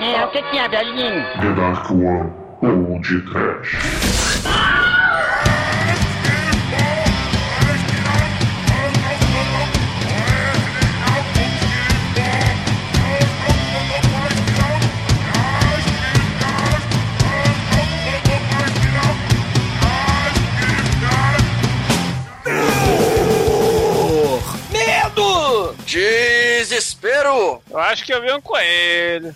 É, o que é, velhinho? The Dark One, PodTrash. Desespero! Eu acho que eu vi um coelho.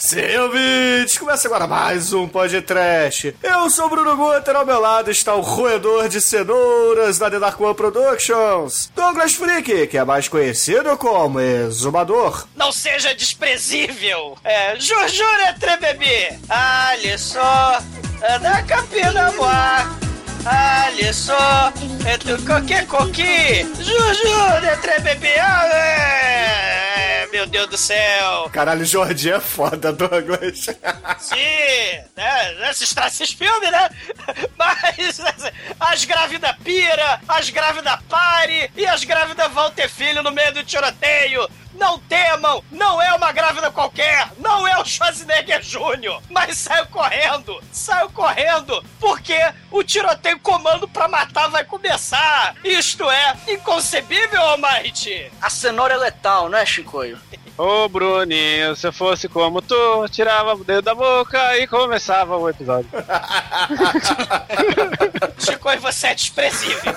Sim, ouvintes, começa agora mais um PodTrash. Eu sou o Bruno Guter, ao meu lado está o roedor de cenouras da The Dark One Productions, Douglas Freak, que é mais conhecido como Exumador. Não seja desprezível! É, Jurjura Trebebê! Olha só, da Capina Boa! Olha só, é do coque, Juju, de Trebebê, meu Deus do céu. Caralho, Jordi é foda, Douglas. Sim, né, esses filmes, né, mas as grávidas pira, as grávidas pare e as grávidas Walter Filho no meio do tiroteio. Não temam, não é uma grávida qualquer, não é o Schwarzenegger Jr., mas saiu correndo, porque o tiroteio Comando pra Matar vai começar. Isto é inconcebível, Almighty. A cenoura é letal, né, Chicoio? Ô, Bruninho, se eu fosse como tu, tirava o dedo da boca e começava o episódio. Chicoio, você é desprezível.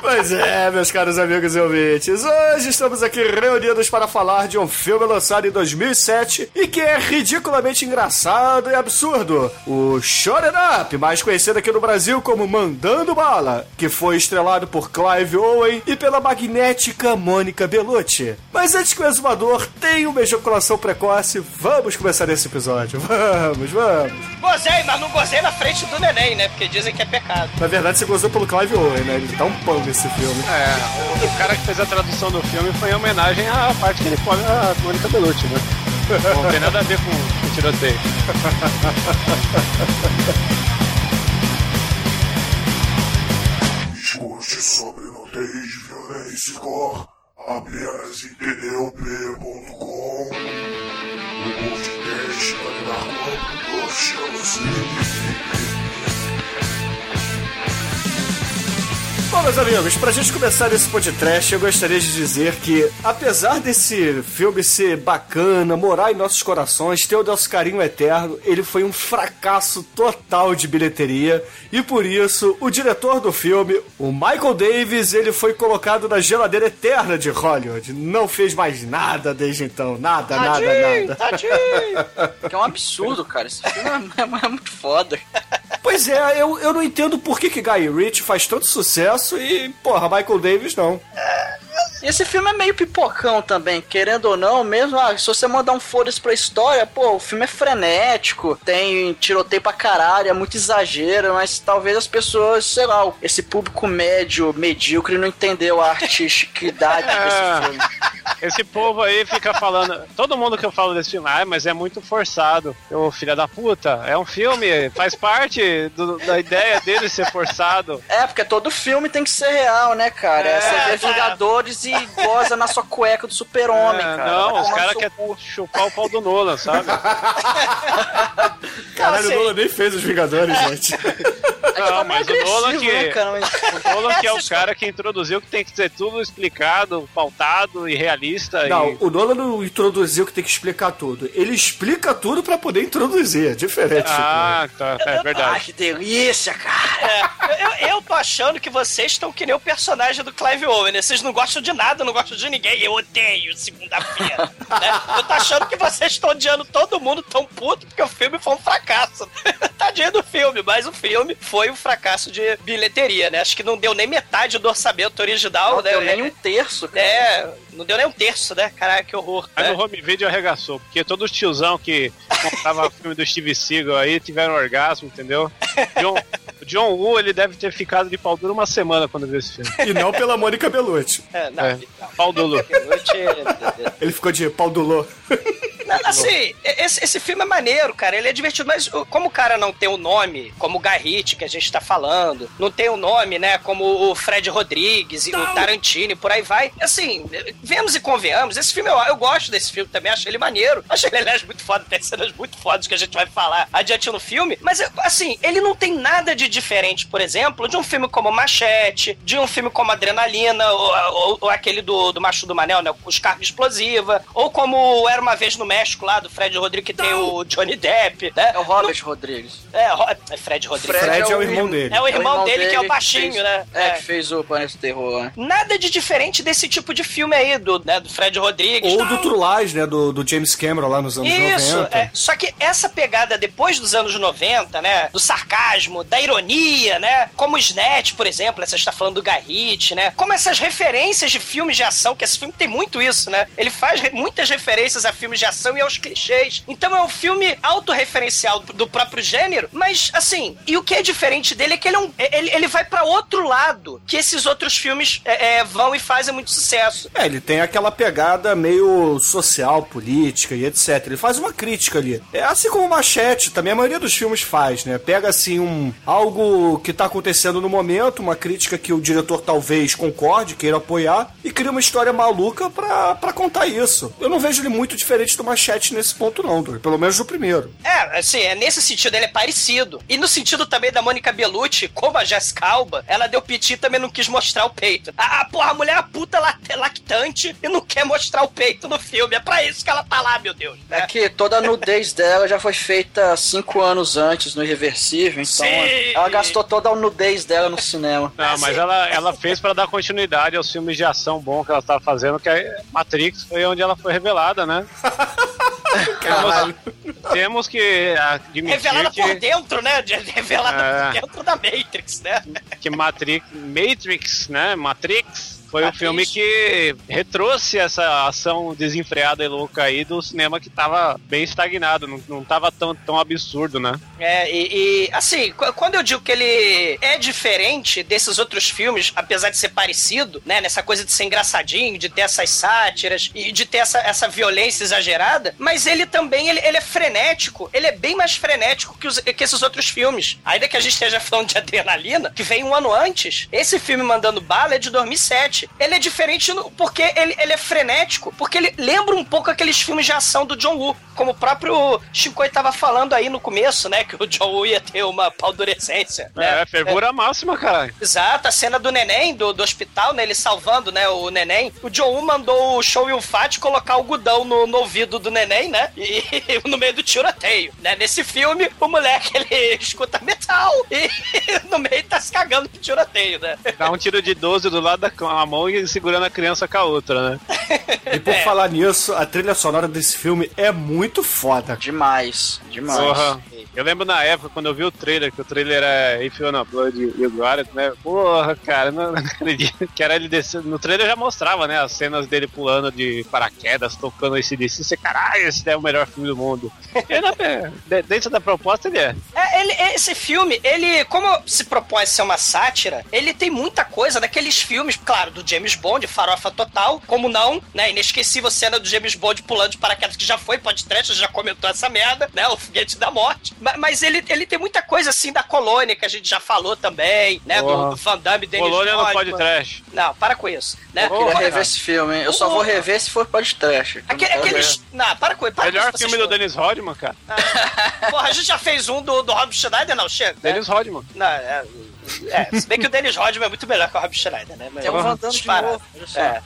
Pois é, meus caros amigos e ouvintes, hoje estamos aqui reunidos para falar de um filme lançado em 2007 e que é ridiculamente engraçado e absurdo, o Shut It Up, mais conhecido aqui no Brasil como Mandando Bala, que foi estrelado por Clive Owen e pela magnética Mônica Bellucci. Mas antes que o Exumador tenha uma ejaculação precoce, vamos começar esse episódio, vamos. Gozei, mas não gozei na frente do neném, né, porque dizem que é pecado. Na verdade, você gozou pelo Clive Owen, né, ele dá um pão esse filme. É, o cara que fez a tradução do filme foi em homenagem à parte que ele come a Mônica Bellucci, né? Não tem nada a ver com o tiroteio. Discute sobre nudez, violência e gore. Apenas entendeup.com. O podcast vai dar uma. Bom, meus amigos, pra gente começar esse podcast, eu gostaria de dizer que, apesar desse filme ser bacana, morar em nossos corações, ter o nosso carinho eterno, ele foi um fracasso total de bilheteria, e por isso, o diretor do filme, o Michael Davis, ele foi colocado na geladeira eterna de Hollywood. Não fez mais nada desde então, nada. Tadinho. É um absurdo, cara, esse filme é muito foda. Pois é, eu não entendo por que Guy Ritchie faz tanto sucesso e, porra, Michael Davis não. Esse filme é meio pipocão também, querendo ou não, mesmo, se você mandar um foda-se pra história, pô, o filme é frenético, tem tiroteio pra caralho, é muito exagero, mas talvez as pessoas, sei lá, esse público médio, medíocre, não entendeu a artisticidade desse filme. Esse povo aí fica falando, todo mundo que eu falo desse filme, mas é muito forçado, ô filha da puta, é um filme, faz parte da ideia dele ser forçado. É, porque todo filme tem que ser real, né, cara? Você vê Vingadores e goza na sua cueca do super-homem, cara. Não, os caras querem chupar o pau do Nolan, sabe? Caralho, o Nolan nem fez os Vingadores, gente. Não, mas o Nolan que é o cara que introduziu que tem que ser tudo explicado, pautado e realista. Não, o Nolan não introduziu que tem que explicar tudo. Ele explica tudo pra poder introduzir, é diferente. Ah, tá, é verdade. Ah, que delícia, cara. Eu tô achando que vocês estão que nem o personagem do Clive Owen, né? Vocês não gostam de nada, não gostam de ninguém. Eu odeio segunda-feira, né? Eu tô achando que vocês estão odiando todo mundo tão puto porque o filme foi um fracasso. Tadinho do filme, mas o filme foi um fracasso de bilheteria, né? Acho que não deu nem metade do orçamento original, não, né? Não deu nem um terço, cara. É, não deu nem um terço, né? Caraca, que horror. Aí né? O home video arregaçou, porque todos os tiozão que comprava o filme do Steve Seagal aí tiveram orgasmo, entendeu? John Woo, ele deve ter ficado de pau duro uma semana quando viu esse filme. E não pela Mônica Bellucci. Não. Pau duro. Ele ficou de pau duro. Assim, esse filme é maneiro, cara. Ele é divertido, mas como o cara não tem o nome, como o Guy Ritchie, que a gente tá falando, não tem o nome, né, como o Fred Rodrigues e o Tarantino e por aí vai. Assim, vemos e convenhamos. Esse filme, eu gosto desse filme também, achei ele maneiro. Achei ele, aliás, muito foda. Tem cenas muito fodas que a gente vai falar adiante no filme. Mas, assim, ele não tem nada de diferente, por exemplo, de um filme como Machete, de um filme como Adrenalina, ou aquele do Macho do Manel, né, os carros explosiva, ou como Era Uma Vez no México, lá do Fred Rodrigues, que tem o Johnny Depp, né? É o Robert Rodrigues. É Fred Rodrigues. Fred é o irmão dele. É o irmão dele que é o baixinho, fez, né? Que fez o Planeta Terror, né? Nada de diferente desse tipo de filme aí, do Fred Rodrigues. Ou do Trulage, né? Do James Cameron lá nos anos 90. Isso, só que essa pegada depois dos anos 90, né? Do sarcasmo, da ironia, né? Como o Snatch, por exemplo, você está falando do Guy Ritchie, né? Como essas referências de filmes de ação, que esse filme tem muito isso, né? Ele faz muitas referências a filmes de ação e aos clichês. Então é um filme autorreferencial do próprio gênero, mas assim, e o que é diferente dele é que ele, ele vai pra outro lado que esses outros filmes vão e fazem muito sucesso. Ele tem aquela pegada meio social, política e etc. Ele faz uma crítica ali. É assim como o Machete, também a maioria dos filmes faz, né? Pega assim algo que tá acontecendo no momento, uma crítica que o diretor talvez concorde, queira apoiar, e cria uma história maluca pra contar isso. Eu não vejo ele muito diferente do Machete nesse ponto, não, pelo menos do primeiro. Assim, nesse sentido ele é parecido. E no sentido também da Mônica Bellucci, como a Jessica Alba, ela deu piti e também não quis mostrar o peito. A mulher é a puta lactante e não quer mostrar o peito no filme. É pra isso que ela tá lá, meu Deus. Né? É que toda a nudez dela já foi feita 5 anos antes, no Irreversível, então ela gastou toda a nudez dela no cinema. Não, mas ela fez pra dar continuidade aos filmes de ação bom que ela tava fazendo, que é Matrix, foi onde ela foi revelada, né? Temos que admitir revelada que... por dentro, né? Revelada por dentro da Matrix, né? Que Matrix, né? Foi o filme que retrouxe essa ação desenfreada e louca aí do cinema que tava bem estagnado, não tava tão absurdo, né? Assim, quando eu digo que ele é diferente desses outros filmes, apesar de ser parecido, né, nessa coisa de ser engraçadinho, de ter essas sátiras e de ter essa violência exagerada, mas ele também, ele é frenético, ele é bem mais frenético que esses outros filmes. Ainda que a gente esteja falando de Adrenalina, que veio um ano antes, esse filme Mandando Bala é de 2007. Ele é diferente porque ele é frenético, porque ele lembra um pouco aqueles filmes de ação do John Woo, como o próprio Chico estava falando aí no começo, né, que o John Woo ia ter uma paldurecência. Né? Fervura máxima, caralho. Exato, a cena do neném, do hospital, né, ele salvando, né, o neném. O John Woo mandou o Show e o Fat colocar algodão no ouvido do neném, né, e no meio do tiroteio, né. Nesse filme, o moleque, ele escuta metal e no meio tá se cagando pro tiroteio, né. Dá um tiro de 12 do lado da cama, mão e segurando a criança com a outra, né? E por falar nisso, a trilha sonora desse filme é muito foda. Demais. Porra. Eu lembro na época, quando eu vi o trailer, que o trailer era If You Wanna Blood e o Guarda, né? Porra, cara, não acredito. Que era ele descendo. No trailer já mostrava, né? As cenas dele pulando de paraquedas, tocando esse DC. Você, caralho, esse é o melhor filme do mundo. Dentro da proposta, ele é. Esse filme, ele, como se propõe a ser uma sátira, ele tem muita coisa daqueles filmes, claro, do James Bond, farofa total, como não, né, inesquecível cena do James Bond pulando de paraquedas, que já foi PodTrash, já comentou essa merda, né, o foguete da morte, mas ele tem muita coisa assim da Colônia, que a gente já falou também, né, do Van Damme, Denis Rodman. Colônia não PodTrash. Não, para com isso, né. Eu queria rever esse filme, hein? Eu só vou rever se for PodTrash. Não, para com isso. Melhor filme do Denis Rodman, cara. Porra, a gente já fez um do Rob Schneider, não, chega. Denis Rodman. Não, se bem que o Denis Rodman é muito melhor que o Rob Schneider, né? Mas...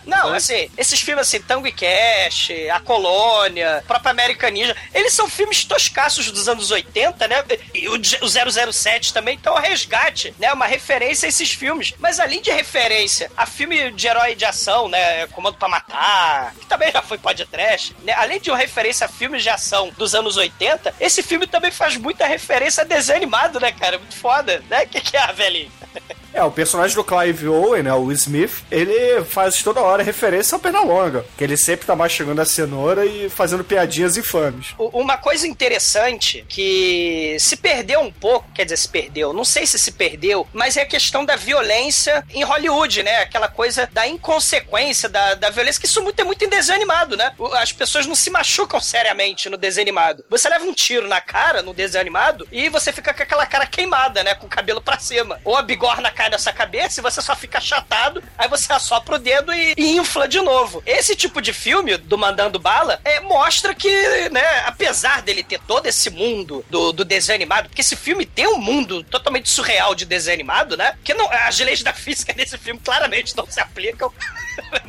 Não, assim, esses filmes assim, Tango e Cash, A Colônia, o próprio American Ninja, eles são filmes toscaços dos anos 80, né? E o 007 também, então é um resgate, né? Uma referência a esses filmes. Mas além de referência a filme de herói de ação, né? Comando pra Matar, que também já foi PodTrash, né? Além de uma referência a filmes de ação dos anos 80, esse filme também faz muita referência a desenho animado, né, cara? Muito foda, né? Que é a velhinha? É, o personagem do Clive Owen, né, o Will Smith, ele faz toda hora referência ao Pernalonga, que ele sempre tá mastigando a cenoura e fazendo piadinhas infames. Uma coisa interessante que se perdeu um pouco, quer dizer, se perdeu, não sei se perdeu, mas é a questão da violência em Hollywood, né, aquela coisa da inconsequência, da violência, que isso é muito em desenho animado, né, as pessoas não se machucam seriamente no desenho animado. Você leva um tiro na cara no desenho animado e você fica com aquela cara queimada, né, com o cabelo pra cima, ou a bigorna cai nessa cabeça e você só fica achatado, aí você assopra o dedo e infla de novo. Esse tipo de filme, do Mandando Bala, mostra que, né, apesar dele ter todo esse mundo do desenho animado, porque esse filme tem um mundo totalmente surreal de desenho animado, né, que não, as leis da física desse filme claramente não se aplicam,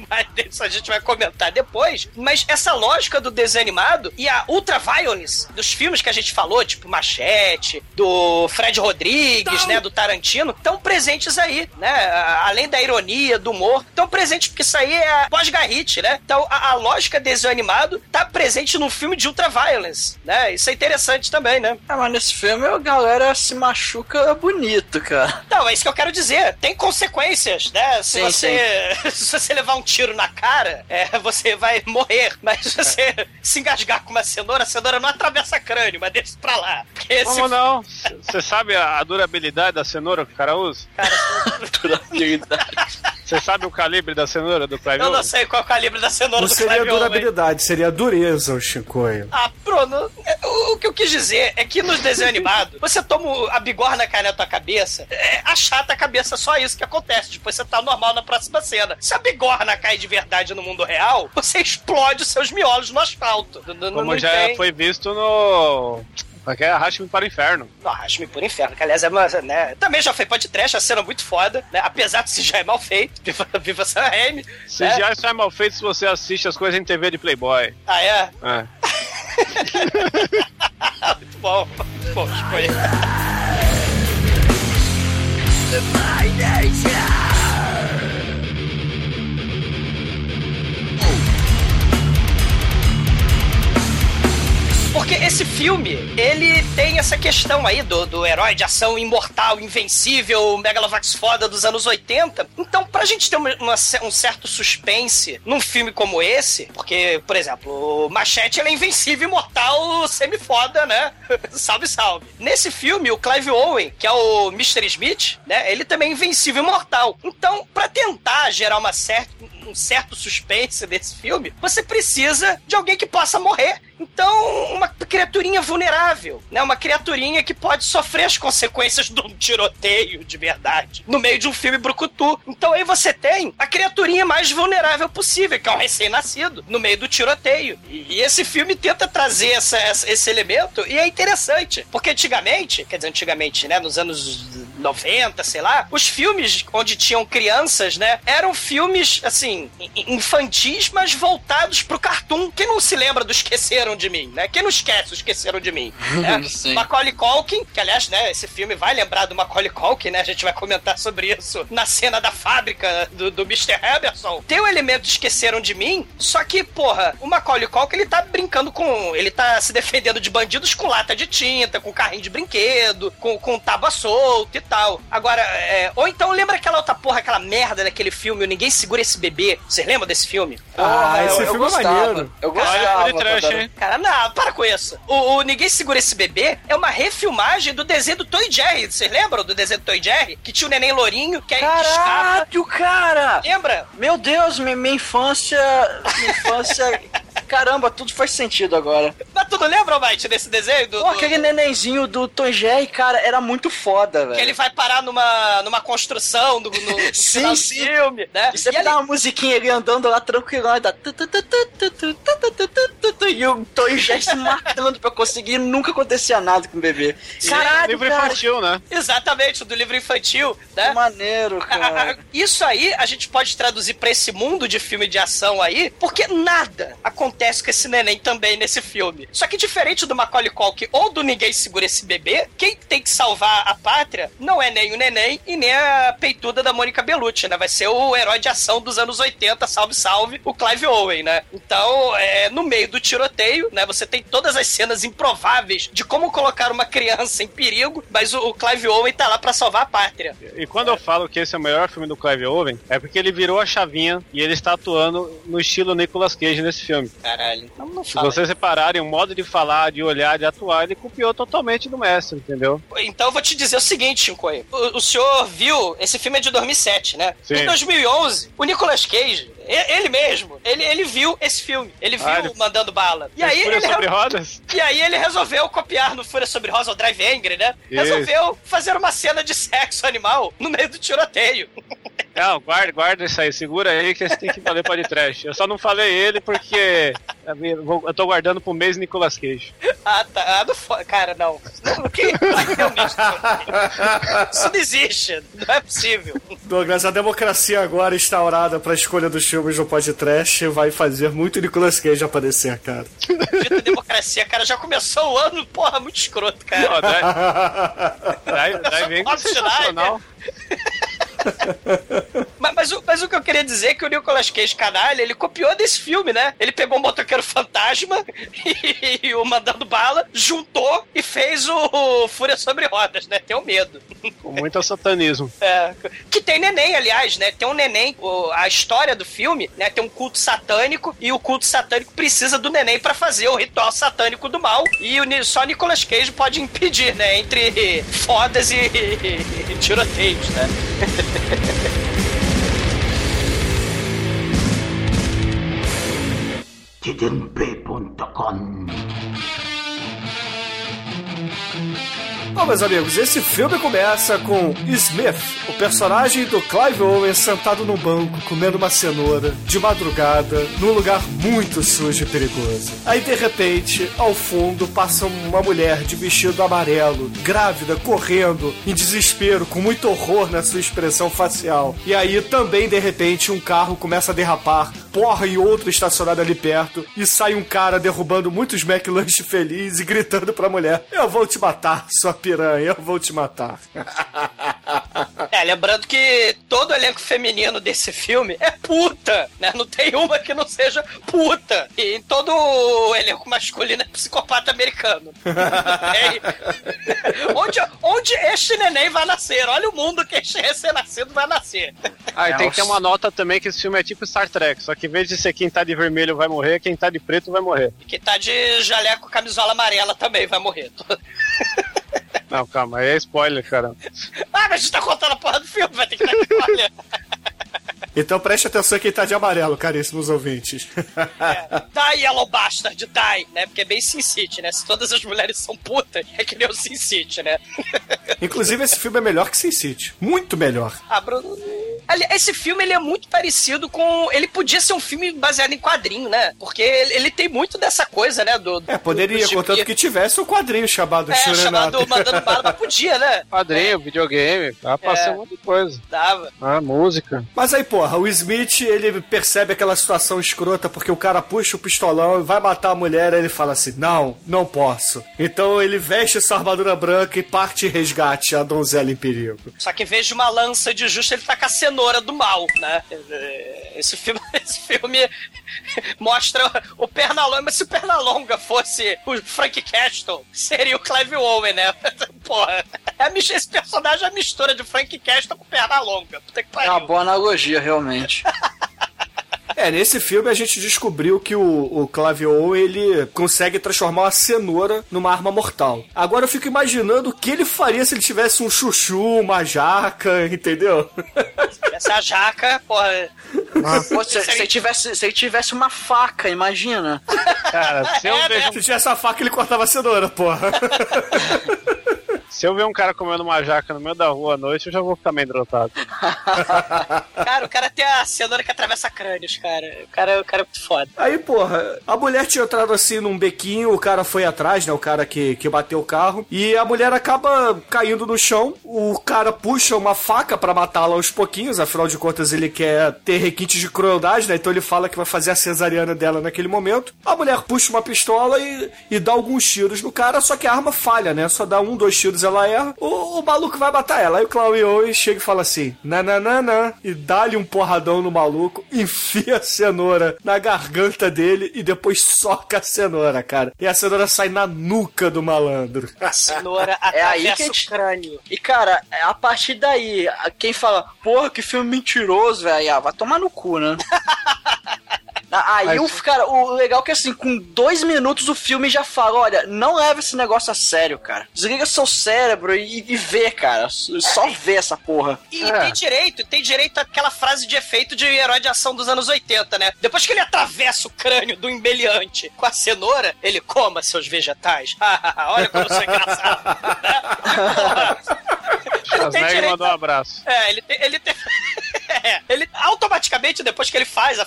mas isso a gente vai comentar depois, mas essa lógica do desenho animado e a ultra-violence dos filmes que a gente falou, tipo Machete, do Fred Rodrigues, né, do Tarantino, estão presentes aí, né, além da ironia, do humor, estão presentes porque isso aí é pós-Guy Ritchie, né, então a lógica desenho animado tá presente num filme de ultra-violence, né, isso é interessante também, né. Ah, mas nesse filme a galera se machuca bonito, cara. Então, é isso que eu quero dizer, tem consequências, né, se você se você levar um tiro na cara, você vai morrer, mas você se engasgar com uma cenoura, a cenoura não atravessa crânio, mas deixa pra lá. Como não? Você sabe a durabilidade da cenoura que o cara usa? Cara, durabilidade. Você sabe o calibre da cenoura do Clive Owen? Eu não sei qual é o calibre da cenoura do Clive Owen. Não seria durabilidade, seria dureza, o Chicoio. Ah, Bruno, o que eu quis dizer é que nos desenhos animados, você toma a bigorna cai na tua cabeça, achata a cabeça, só isso que acontece. Depois você tá normal na próxima cena. Se a bigorna cai de verdade no mundo real, você explode os seus miolos no asfalto. Como já foi visto no... Arraste-me para o Inferno. Não, Arraste-me para o Inferno, que aliás é uma, né, também já foi PodTrash, a cena é muito foda, né, apesar de se já é mal feito, viva Sam Raimi. Se né? Já isso é mal feito se você assiste as coisas em TV de Playboy. Ah, é? É. Muito bom, muito bom. Porque esse filme, ele tem essa questão aí do herói de ação imortal, invencível, megalovax foda dos anos 80. Então, pra gente ter um certo suspense num filme como esse, porque, por exemplo, o Machete, ele é invencível, imortal, semi-foda, né? Salve, salve. Nesse filme, o Clive Owen, que é o Mr. Smith, né? Ele também é invencível, imortal. Então, pra tentar gerar um certo suspense desse filme, você precisa de alguém que possa morrer. Então, uma criaturinha vulnerável, né? Uma criaturinha que pode sofrer as consequências de um tiroteio de verdade no meio de um filme brucutu. Então aí você tem a criaturinha mais vulnerável possível, que é um recém-nascido no meio do tiroteio. E esse filme tenta trazer esse elemento e é interessante, porque antigamente, quer dizer, né? Nos anos 90, sei lá, os filmes onde tinham crianças, né? Eram filmes, assim, infantis, mas voltados pro cartoon. Quem não se lembra do Esqueceram de Mim, né? Quem não esquece o Esqueceram de Mim? Né? Macaulay Culkin, que aliás, né, esse filme vai lembrar do Macaulay Culkin, né? A gente vai comentar sobre isso na cena da fábrica do Mr. Hammerson. Tem o elemento Esqueceram de Mim, só que, porra, o Macaulay Culkin, ele tá brincando com... Ele tá se defendendo de bandidos com lata de tinta, com carrinho de brinquedo, com tábua solta e tal. Agora, ou então lembra aquela outra porra, aquela merda daquele filme, Ninguém Segura Esse Bebê? Vocês lembram desse filme? Ah, esse filme é maneiro. Eu gostava. Cara, não, para com isso. O Ninguém Segura Esse Bebê é uma refilmagem do desenho do Tom e Jerry. Vocês lembram do desenho do Tom e Jerry? Que tinha o neném lourinho que escapa. Caralho, cara! Lembra? Meu Deus, minha infância... Minha infância... Caramba, tudo faz sentido agora. Mas tu não lembra, Mike, desse desenho? Pô, aquele nenenzinho do Tom e Jerry, cara, era muito foda, velho. Que ele vai parar numa construção no sim, filme, né? E sempre dá uma musiquinha ali andando lá tranquilo, e dá... E o Tom e Jerry se matando pra conseguir, nunca acontecia nada com o bebê. Caralho, livro infantil, né? Exatamente, do livro infantil, né? Que maneiro, cara. Isso aí a gente pode traduzir pra esse mundo de filme de ação aí, porque nada acontece com esse neném também nesse filme. Só que diferente do Macaulay Culkin ou do Ninguém Segura Esse Bebê, quem tem que salvar a pátria não é nem o neném e nem a peituda da Mônica Bellucci, né? Vai ser o herói de ação dos anos 80, salve, salve, o Clive Owen, né? Então, no meio do do tiroteio, né? Você tem todas as cenas improváveis de como colocar uma criança em perigo, mas o Clive Owen tá lá pra salvar a pátria. E quando eu falo que esse é o melhor filme do Clive Owen, é porque ele virou a chavinha e ele está atuando no estilo Nicolas Cage nesse filme. Caralho, então não fala. Se vocês repararem, o modo de falar, de olhar, de atuar, ele copiou totalmente do mestre, entendeu? Então eu vou te dizer o seguinte, Chico, o senhor viu, esse filme é de 2007, né? Sim. Em 2011, o Nicolas Cage, ele mesmo, ele viu esse filme. Ele viu Mandando Bala. E aí, Fúria Sobre Rodas? E aí ele resolveu copiar no Fúria Sobre Rodas, o Drive Angry, né? Isso. Resolveu fazer uma cena de sexo animal no meio do tiroteio. Não, guarda isso aí, segura aí que você tem que falar PodTrash. Eu só não falei ele porque eu tô guardando pro mês Nicolas Cage. Ah, tá. Ah, não, cara, não. Isso não existe. Não é possível. Douglas, a democracia agora instaurada pra escolha dos filmes no PodTrash vai fazer muito Nicolas Cage aparecer, cara. Dito democracia, cara, já começou o ano, porra, muito escroto, cara. Não, daí vem com sensacional. Mas o que eu queria dizer é que o Nicolas Cage, canalha, ele copiou desse filme, né? Ele pegou um motoqueiro fantasma e o Mandando Bala, juntou e fez o Fúria Sobre Rodas, né? Tem um medo. Com muito satanismo. É. Que tem neném, aliás, né? Tem um neném, a história do filme, né? Tem um culto satânico e o culto satânico precisa do neném pra fazer o ritual satânico do mal e só Nicolas Cage pode impedir, né? Entre fodas e tiroteios, né? Titemplay.com. Bom, meus amigos, esse filme começa com Smith, o personagem do Clive Owen, sentado num banco, comendo uma cenoura, de madrugada, num lugar muito sujo e perigoso. Aí, de repente, ao fundo, passa uma mulher de vestido amarelo, grávida, correndo, em desespero, com muito horror na sua expressão facial. E aí, também, de repente, um carro começa a derrapar, porra e outro estacionado ali perto, e sai um cara derrubando muitos McLunch felizes e gritando pra mulher, eu vou te matar, sua piranha, eu vou te matar. É, lembrando que todo elenco feminino desse filme é puta, né? Não tem uma que não seja puta. E todo elenco masculino é psicopata americano. onde este neném vai nascer? Olha o mundo que este recém-nascido vai nascer. Ah, e tem que ter uma nota também que esse filme é tipo Star Trek, só que em vez de ser quem tá de vermelho vai morrer, quem tá de preto vai morrer. E quem tá de jaleco, camisola amarela também vai morrer. Não, calma, aí é spoiler, cara. Ah, mas a gente tá contando a porra do filme, vai ter que dar spoiler. Então preste atenção quem tá de amarelo, caríssimos ouvintes. É, die, Yellow Bastard, die, né? Porque é bem Sin City, né? Se todas as mulheres são putas, é que nem o Sin City, né? Inclusive esse filme é melhor que Sin City. Muito melhor. Ah, Bruno... Esse filme, ele é muito parecido com... Ele podia ser um filme baseado em quadrinho, né? Porque ele tem muito dessa coisa, né? Poderia, contanto que tivesse um quadrinho chamado... chamado Mandando Bala, mas podia, né? Quadrinho, videogame, tava passando muita coisa. Tava. Ah, música. Mas aí, porra, o Smith, ele percebe aquela situação escrota, porque o cara puxa o pistolão e vai matar a mulher, aí ele fala assim, não posso. Então ele veste sua armadura branca e parte e resgate a donzela em perigo. Só que em vez de uma lança de justo, ele tá caçando Cenoura do mal, né? Esse filme mostra o Pernalonga, mas se o Pernalonga fosse o Frank Castle, seria o Clive Owen, né? Porra, esse personagem é a mistura de Frank Castle com Pernalonga. Puta que pariu. É uma boa analogia, realmente. Nesse filme a gente descobriu que o Clive Owen, ele consegue transformar uma cenoura numa arma mortal. Agora eu fico imaginando o que ele faria se ele tivesse um chuchu, uma jaca, entendeu? Essa jaca, porra... Pô, se ele tivesse uma faca, imagina. Cara, se tivesse uma faca, ele cortava a cenoura, porra. Se eu ver um cara comendo uma jaca no meio da rua à noite, eu já vou ficar meio hidrotado. Cara, o cara tem a cenoura que atravessa crânios, cara. O cara é muito foda. Aí, porra, a mulher tinha entrado assim num bequinho, o cara foi atrás, né? O cara que bateu o carro. E a mulher acaba caindo no chão. O cara puxa uma faca pra matá-la aos pouquinhos. Afinal de contas, ele quer ter requinte de crueldade, né? Então ele fala que vai fazer a cesariana dela naquele momento. A mulher puxa uma pistola e dá alguns tiros no cara, só que a arma falha, né? Só dá 1, 2 tiros ela erra, o maluco vai matar ela. Aí o Clive Owen chega e fala assim, nananana, e dá-lhe um porradão no maluco, enfia a cenoura na garganta dele e depois soca a cenoura, cara. E a cenoura sai na nuca do malandro. A cenoura atravessa o crânio. E, cara, a partir daí, quem fala, porra, que filme mentiroso, velho, vai tomar no cu, né? Aí, cara, o legal é que, assim, com 2 minutos o filme já fala, olha, não leva esse negócio a sério, cara. Desliga seu cérebro e vê, cara. Só vê essa porra. E tem direito àquela frase de efeito de herói de ação dos anos 80, né? Depois que ele atravessa o crânio do embeliante com a cenoura, ele coma seus vegetais. Olha como isso é engraçado. Ele mandou um abraço. Ele automaticamente, depois que ele faz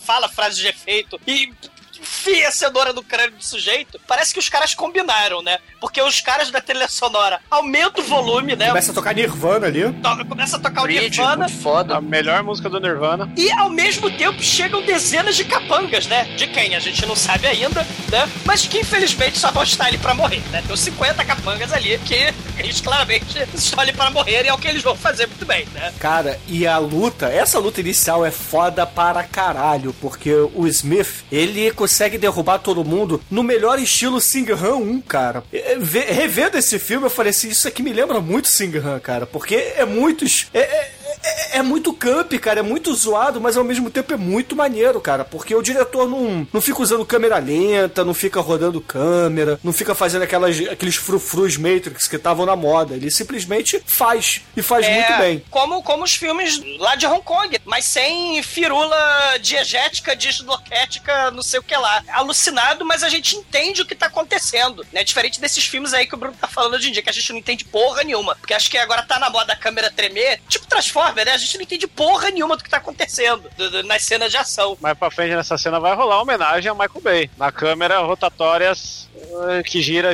fala a frase de efeito e enfia a cenoura no crânio do sujeito, parece que os caras combinaram, né? Porque os caras da trilha sonora aumentam o volume, né? Começa a tocar Nirvana ali. Começa a tocar o Nirvana. Foda. A melhor música do Nirvana. E ao mesmo tempo chegam dezenas de capangas, né? De quem a gente não sabe ainda, né? Mas que infelizmente só vão estar ali pra morrer, né? Tem uns 50 capangas ali que eles claramente estão ali pra morrer e é o que eles vão fazer muito bem, né? Cara, e a luta, essa luta inicial é foda para caralho, porque o Smith, ele consegue derrubar todo mundo no melhor estilo Sing-Han 1, cara. Revendo esse filme, eu falei assim, isso aqui me lembra muito Sing-Han, cara, porque é muitos... É muito camp, cara, é muito zoado, mas ao mesmo tempo é muito maneiro, cara, porque o diretor não fica usando câmera lenta, não fica rodando câmera, não fica fazendo aqueles frufrus Matrix que estavam na moda, ele simplesmente faz, e faz muito bem. Como os filmes lá de Hong Kong, mas sem firula diegética, disloquética, não sei o que lá. Alucinado, mas a gente entende o que tá acontecendo, né? Diferente desses filmes aí que o Bruno tá falando hoje em dia, que a gente não entende porra nenhuma, porque acho que agora tá na moda a câmera tremer, tipo Transforma, né? A gente não entende porra nenhuma do que tá acontecendo nas cenas de ação. Mais pra frente nessa cena vai rolar uma homenagem a Michael Bay. Na câmera, rotatórias que gira,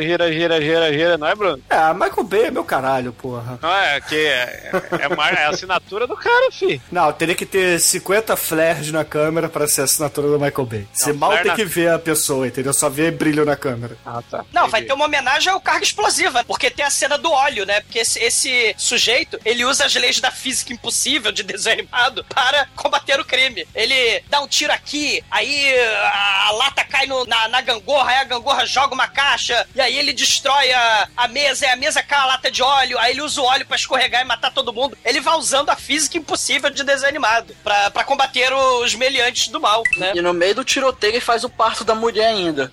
não é, Bruno? É, Michael Bay é meu caralho, porra. Não é, que é a assinatura do cara, fi. Não, teria que ter 50 flares na câmera pra ser a assinatura do Michael Bay. Você mal tem que ver a pessoa, entendeu? Só ver brilho na câmera. Ah, tá. Não, entendi. Vai ter uma homenagem ao carga explosiva, porque tem a cena do óleo, né? Porque esse sujeito, ele usa as leis da física impossível de desenho animado para combater o crime. Ele dá um tiro aqui, aí a lata cai na gangorra, aí a gangorra joga uma caixa, e aí ele destrói a mesa, e a mesa cai a lata de óleo, aí ele usa o óleo pra escorregar e matar todo mundo. Ele vai usando a física impossível de desenho animado pra combater os meliantes do mal, né? E no meio do tiroteio ele faz o parto da mulher ainda.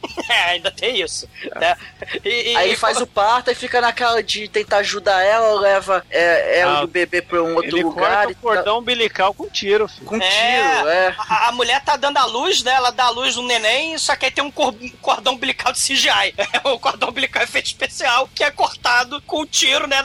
Ainda tem isso, né? Aí ele faz o parto e fica naquela de tentar ajudar ela, leva ela e o bebê pra um outro lugar. Corta o cordão umbilical com tiro, filho. Com tiro, é. A mulher tá dando a luz, né? Ela dá a luz no neném, só que aí tem um cordão umbilical de CGI. O cordão umbilical é feito especial, que é cortado com um tiro, né?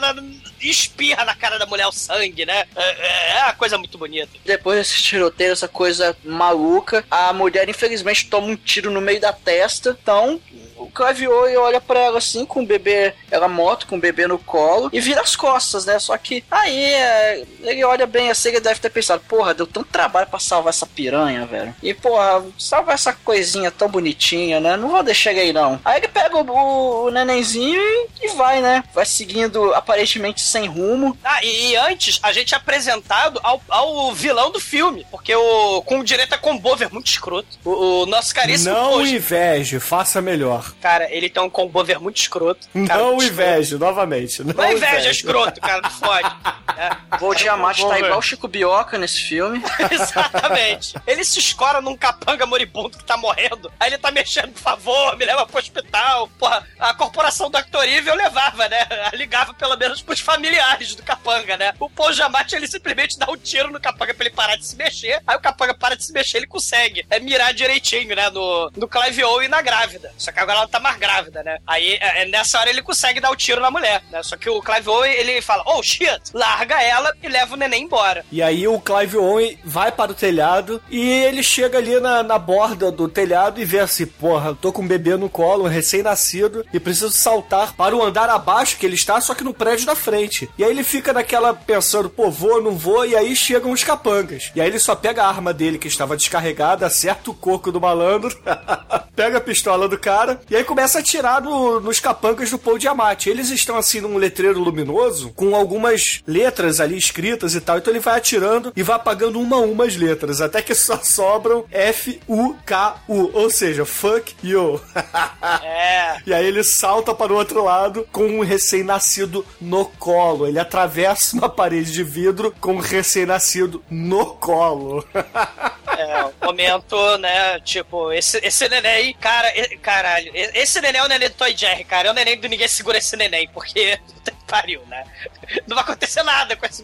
Espirra na cara da mulher o sangue, né? É uma coisa muito bonita. Depois desse tiroteio, essa coisa maluca, a mulher, infelizmente, toma um tiro no meio da testa. Então, o Clive Owen olha pra ela assim, com o bebê, ela morta, com o bebê no colo, e vira as costas, né? Só que aí, ele olha bem assim, ele deve ter pensado, porra, deu tanto trabalho pra salvar essa piranha, velho. E, porra, salvar essa coisinha tão bonitinha, né? Não vou deixar ele aí, não. Aí ele pega o nenenzinho e vai, né? Vai seguindo, aparentemente, sem rumo. Ah, e antes, a gente é apresentado ao vilão do filme, porque com direito a combover muito escroto. O nosso caríssimo... Não inveje, faça melhor. Cara, ele tem um combover muito escroto. Não inveje, novamente. Não inveja, escroto, cara, não fode. Vou de Machete tá igual o Chico Bioca nesse filme. Exatamente. Ele se escora num capanga moribundo que tá morrendo. Aí ele tá mexendo, por favor, me leva pro hospital. Porra, a corporação do Actor Evil levava, né? Ligava pelo menos pros familiares do capanga, né? O Paul Giamatti, ele simplesmente dá um tiro no capanga pra ele parar de se mexer. Aí o capanga para de se mexer, ele consegue mirar direitinho, né? No Clive Owen e na grávida. Só que agora ela tá mais grávida, né? Aí, nessa hora, ele consegue dar o tiro na mulher, né? Só que o Clive Owen, ele fala, oh, shit! Larga ela e leva o neném embora. E aí o Clive Owen vai para o telhado e ele chega ali na borda do telhado e vê assim, porra, tô com um bebê no colo, um recém-nascido, e preciso saltar para o andar abaixo que ele está, só que no prédio da frente. E aí ele fica naquela pensando, pô, vou, não vou, e aí chegam os capangas. E aí ele só pega a arma dele que estava descarregada, acerta o coco do malandro, pega a pistola do cara e aí começa a atirar nos capangas do Paul Giamatti. Eles estão assim num letreiro luminoso com algumas letras ali escritas e tal, então ele vai atirando e vai apagando uma a uma as letras, até que só sobram F-U-K-U, ou seja, fuck you. É. E aí ele salta para o outro lado com um recém-nascido no colo. Ele atravessa uma parede de vidro com um recém-nascido no colo. É, um momento, né, tipo, esse neném aí, cara, caralho, esse neném é o neném do Tom e Jerry, cara, é o neném do Ninguém Segura Esse Neném, porque pariu, né? Não vai acontecer nada com esse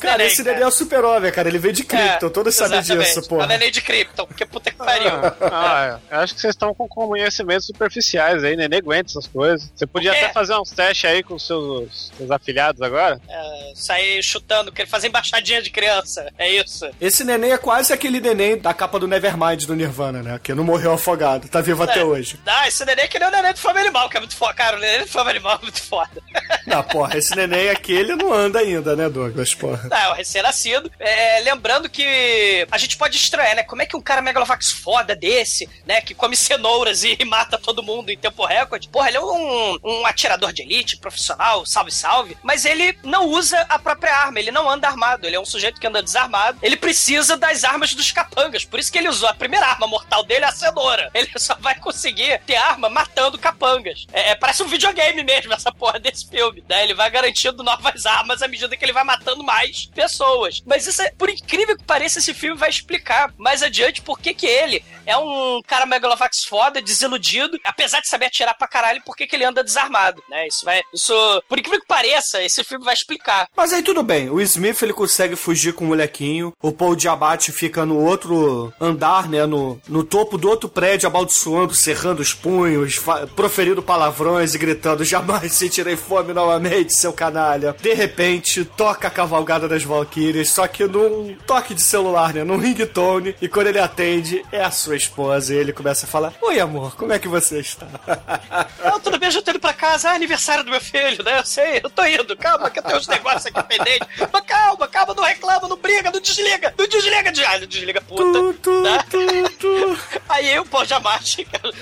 cara, neném, esse neném é o super-homem, cara. Ele veio de Krypton, todos sabem disso, pô. É o neném de Krypton, porque puta que pariu. Eu acho que vocês estão com conhecimentos superficiais aí, neném aguenta essas coisas. Você podia até fazer uns testes aí com os seus afilhados agora. É, sair chutando, querer fazer embaixadinha de criança, é isso. Esse neném é quase aquele neném da capa do Nevermind do Nirvana, né? Que não morreu afogado, tá vivo até hoje. Ah, esse neném é que nem o neném do Fome Animal, que é muito foda, cara. O neném do Fome Animal é muito foda. Não, porra, esse neném aquele não anda ainda, né, Douglas, porra? Não, é o recém-nascido. É, lembrando que a gente pode estranhar, né? Como é que um cara megalovax foda desse, né? Que come cenouras e mata todo mundo em tempo recorde. Porra, ele é um atirador de elite, profissional, salve-salve. Mas ele não usa a própria arma. Ele não anda armado. Ele é um sujeito que anda desarmado. Ele precisa das armas dos capangas. Por isso que ele usou a primeira arma mortal dele, a cenoura. Ele só vai conseguir ter arma matando capangas. Parece um videogame mesmo, essa porra desse filme. Né? Ele vai garantindo novas armas à medida que ele vai matando mais pessoas. Mas isso, por incrível que pareça, esse filme vai explicar mais adiante por que ele é um cara megalovax foda, desiludido, apesar de saber atirar pra caralho, por que ele anda desarmado, né? Isso, por incrível que pareça, esse filme vai explicar. Mas aí tudo bem, o Smith ele consegue fugir com o molequinho, o Paul Giamatti fica no outro andar, né? No topo do outro prédio, amaldiçoando, cerrando os punhos, proferindo palavrões e gritando, jamais sentirei fome novamente, seu canalha. De repente, toca a Cavalgada das Valquírias, só que num toque de celular, né? Num ringtone. E quando ele atende, é a sua esposa. E ele começa a falar, oi amor, como é que você está? Não, tudo bem, já tô indo pra casa. Ah, aniversário do meu filho, né? Eu sei, eu tô indo. Calma, que eu tenho uns negócios aqui pendentes. Mas calma, não reclama, não briga, não desliga. Não desliga, diário, desliga, puta. Aí eu, pô, já mate, cara.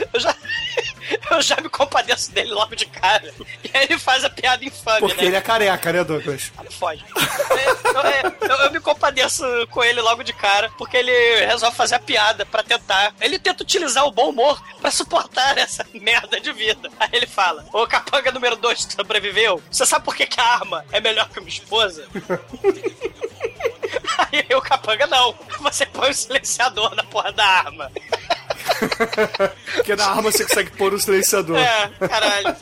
Eu já me compadeço dele logo de cara. E aí ele faz a piada infame, porque né? Ele é careca, né, Douglas? Ele foge. Eu me compadeço com ele logo de cara, porque ele resolve fazer a piada pra tentar. Ele tenta utilizar o bom humor pra suportar essa merda de vida. Aí ele fala, ô capanga número 2, tu sobreviveu? Você sabe por que a arma é melhor que uma esposa? Aí o capanga, não. Você põe o silenciador na porra da arma. Porque na arma você consegue pôr um silenciador. É, caralho.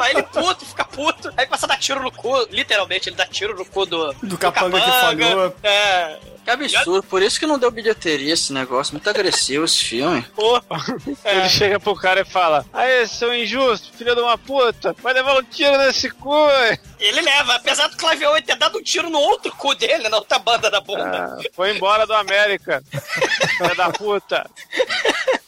Aí ele puto, fica puto. Aí começa a dar tiro no cu. Literalmente, ele dá tiro no cu do capanga que falhou. É. Que absurdo, por isso que não deu bilheteria esse negócio, muito agressivo esse filme. Porra. É. Ele chega pro cara e fala, aê, seu injusto, filho de uma puta, vai levar um tiro nesse cu. Ele leva, apesar do Clive Owen ter dado um tiro no outro cu dele, na outra banda da bunda. É, foi embora do América, filho da puta.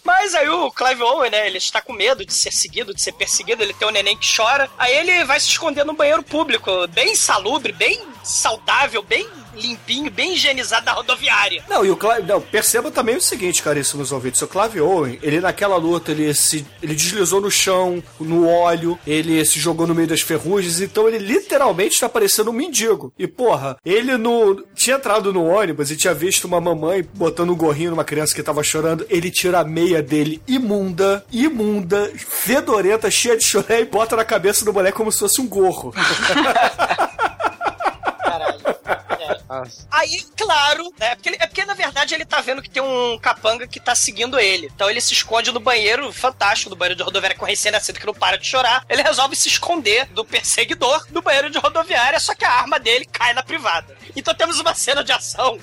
Mas aí o Clive Owen, né, ele está com medo de ser seguido, de ser perseguido, ele tem um neném que chora, aí ele vai se esconder no banheiro público, bem salubre, bem saudável, bem limpinho, bem higienizado da rodoviária. Não, e o Clive... Não, perceba também o seguinte, caríssimos nos ouvintes. O Clive Owen, ele naquela luta, ele deslizou no chão, no óleo, ele se jogou no meio das ferrugens, então ele literalmente tá parecendo um mendigo. E, porra, ele no... Tinha entrado no ônibus e tinha visto uma mamãe botando um gorrinho numa criança que tava chorando, ele tira a meia dele imunda, fedorenta, cheia de chulé e bota na cabeça do moleque como se fosse um gorro. Aí, claro, né? Porque na verdade ele tá vendo que tem um capanga que tá seguindo ele. Então ele se esconde no banheiro fantástico, do banheiro de rodoviária com recém-nascido que não para de chorar. Ele resolve se esconder do perseguidor do banheiro de rodoviária, só que a arma dele cai na privada. Então temos uma cena de ação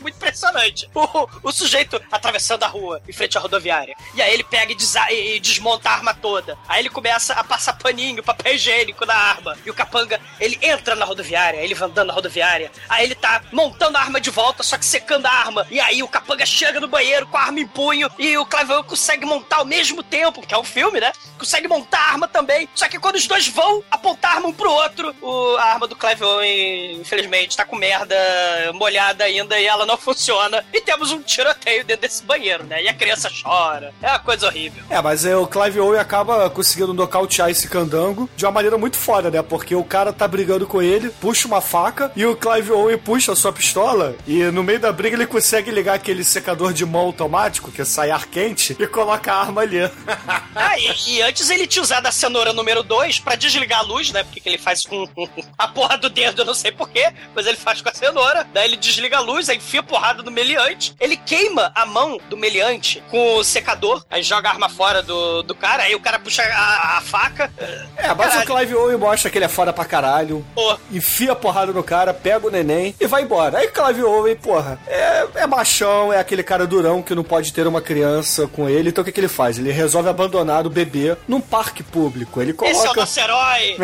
muito impressionante. O sujeito atravessando a rua em frente à rodoviária. E aí ele pega e desmonta a arma toda. Aí ele começa a passar paninho, papel higiênico na arma. E o capanga, ele entra na rodoviária, ele vai andando na rodoviária. Aí ele tá montando a arma de volta, só que secando a arma. E aí o capanga chega no banheiro com a arma em punho. E o Clive Owen consegue montar ao mesmo tempo, que é um filme, né? Consegue montar a arma também. Só que quando os dois vão apontar a arma um pro outro, a arma do Clive Owen, infelizmente, tá com merda molhada ainda. E ela não funciona e temos um tiroteio dentro desse banheiro, né? E a criança chora. É uma coisa horrível. É, mas o Clive Owen acaba conseguindo nocautear esse candango de uma maneira muito foda, né? Porque o cara tá brigando com ele, puxa uma faca e o Clive Owen puxa a sua pistola e no meio da briga ele consegue ligar aquele secador de mão automático, que é sai ar quente, e coloca a arma ali. Ah, e antes ele tinha usado a cenoura número 2 pra desligar a luz, né? Porque que ele faz com a porra do dedo, eu não sei porquê, mas ele faz com a cenoura. Daí ele desliga a luz, aí enfia a porrada no meliante. Ele queima a mão do meliante com o secador, aí joga a arma fora do cara, aí o cara puxa a faca. É, mas caralho. O Clive Owen mostra que ele é foda pra caralho, enfia a porrada no cara, pega o neném e vai embora. Aí o Clive Owen, porra, é machão, é aquele cara durão que não pode ter uma criança com ele, então o que ele faz? Ele resolve abandonar o bebê num parque público. Ele coloca... Esse é o nosso herói!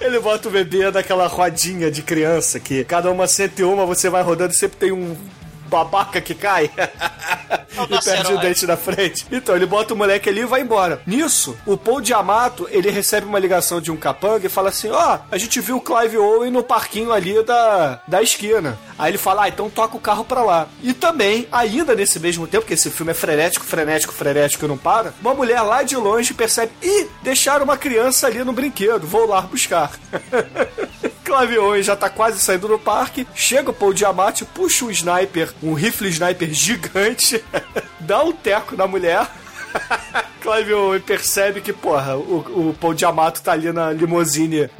Ele bota o bebê naquela rodinha de criança que cada uma 101, você vai rodando e sempre tem um babaca que cai e perde o dente na frente. Então, ele bota o moleque ali e vai embora. Nisso, o Paul Diamato, ele recebe uma ligação de um capanga e fala assim, a gente viu o Clive Owen no parquinho ali da esquina. Aí ele fala, então toca o carro pra lá. E também, ainda nesse mesmo tempo, porque esse filme é frenético e não para, uma mulher lá de longe percebe, ih, deixaram uma criança ali no brinquedo, vou lá buscar. Clive Owen já tá quase saindo do parque, chega o Paul Diamante, puxa um rifle sniper gigante, dá um teco na mulher. Clive Owen percebe que, porra, o Paul Diamato tá ali na limousine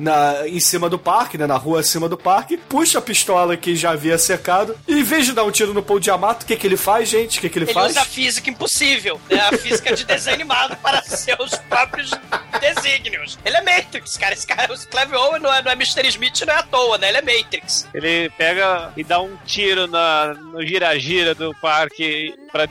em cima do parque, né? Na rua acima do parque, puxa a pistola que já havia cercado, e em vez de dar um tiro no Paul Diamato, o que ele faz, gente? O que ele faz? Ele usa a física impossível, né? A física de desenho animado para seus próprios desígnios. Ele é Matrix, cara. Esse cara, o Clive Owen não é Mr. Smith, não é à toa, né? Ele é Matrix. Ele pega e dá um tiro no gira-gira do parque pra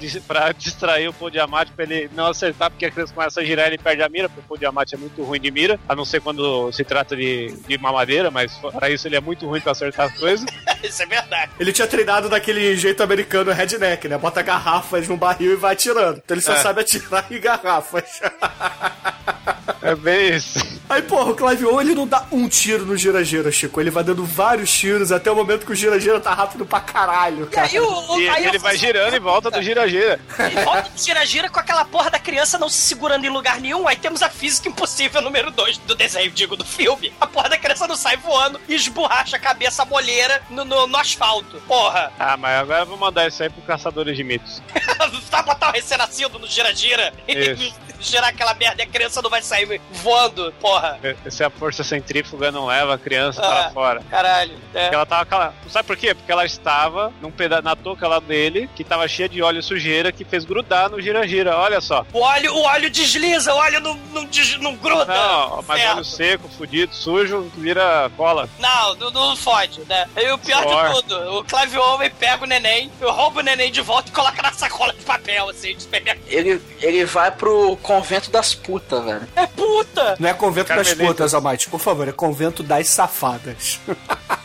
distrair o Paul Diamato, pra ele não acertar, porque a criança começa a girar e ele perde a mira, porque o diamante é muito ruim de mira, a não ser quando se trata de mamadeira, mas para isso ele é muito ruim pra acertar as coisas. Isso é verdade. Ele tinha treinado daquele jeito americano redneck, né? Bota garrafas num barril e vai atirando. Então ele só sabe atirar em garrafas. É bem isso. Aí, porra, o Clive Owen, ele não dá um tiro no gira-gira, Chico. Ele vai dando vários tiros até o momento que o gira-gira tá rápido pra caralho, cara. E aí ele vai girando e volta do gira-gira. Ele volta do gira-gira com aquela porra da criança não se segurando em lugar nenhum. Aí temos a física impossível número 2 do desenho, digo, do filme. A porra da criança não sai voando e esborracha a cabeça moleira no asfalto. Porra. Ah, mas agora eu vou mandar isso aí pro Caçadores de Mitos. Tá, botar o recém-nascido no gira-gira e girar aquela merda e a criança não vai sair voando, porra. Se a força centrífuga não leva a criança para fora. Caralho. É. Ela tava... Sabe por quê? Porque ela estava na touca lá dele, que tava cheia de óleo e sujeira, que fez grudar no gira-gira. Olha só. O óleo desliza, o óleo não gruda. Não, mas certo. Óleo seco, fudido, sujo, vira cola. Não fode, né? E o pior de tudo, o Clive Owen pega o neném, eu roubo o neném de volta e coloca na sacola de papel, assim, de pegar. Ele vai pro convento das putas, velho. É puta! Não é convento das putas, Amate, por favor, é convento das safadas.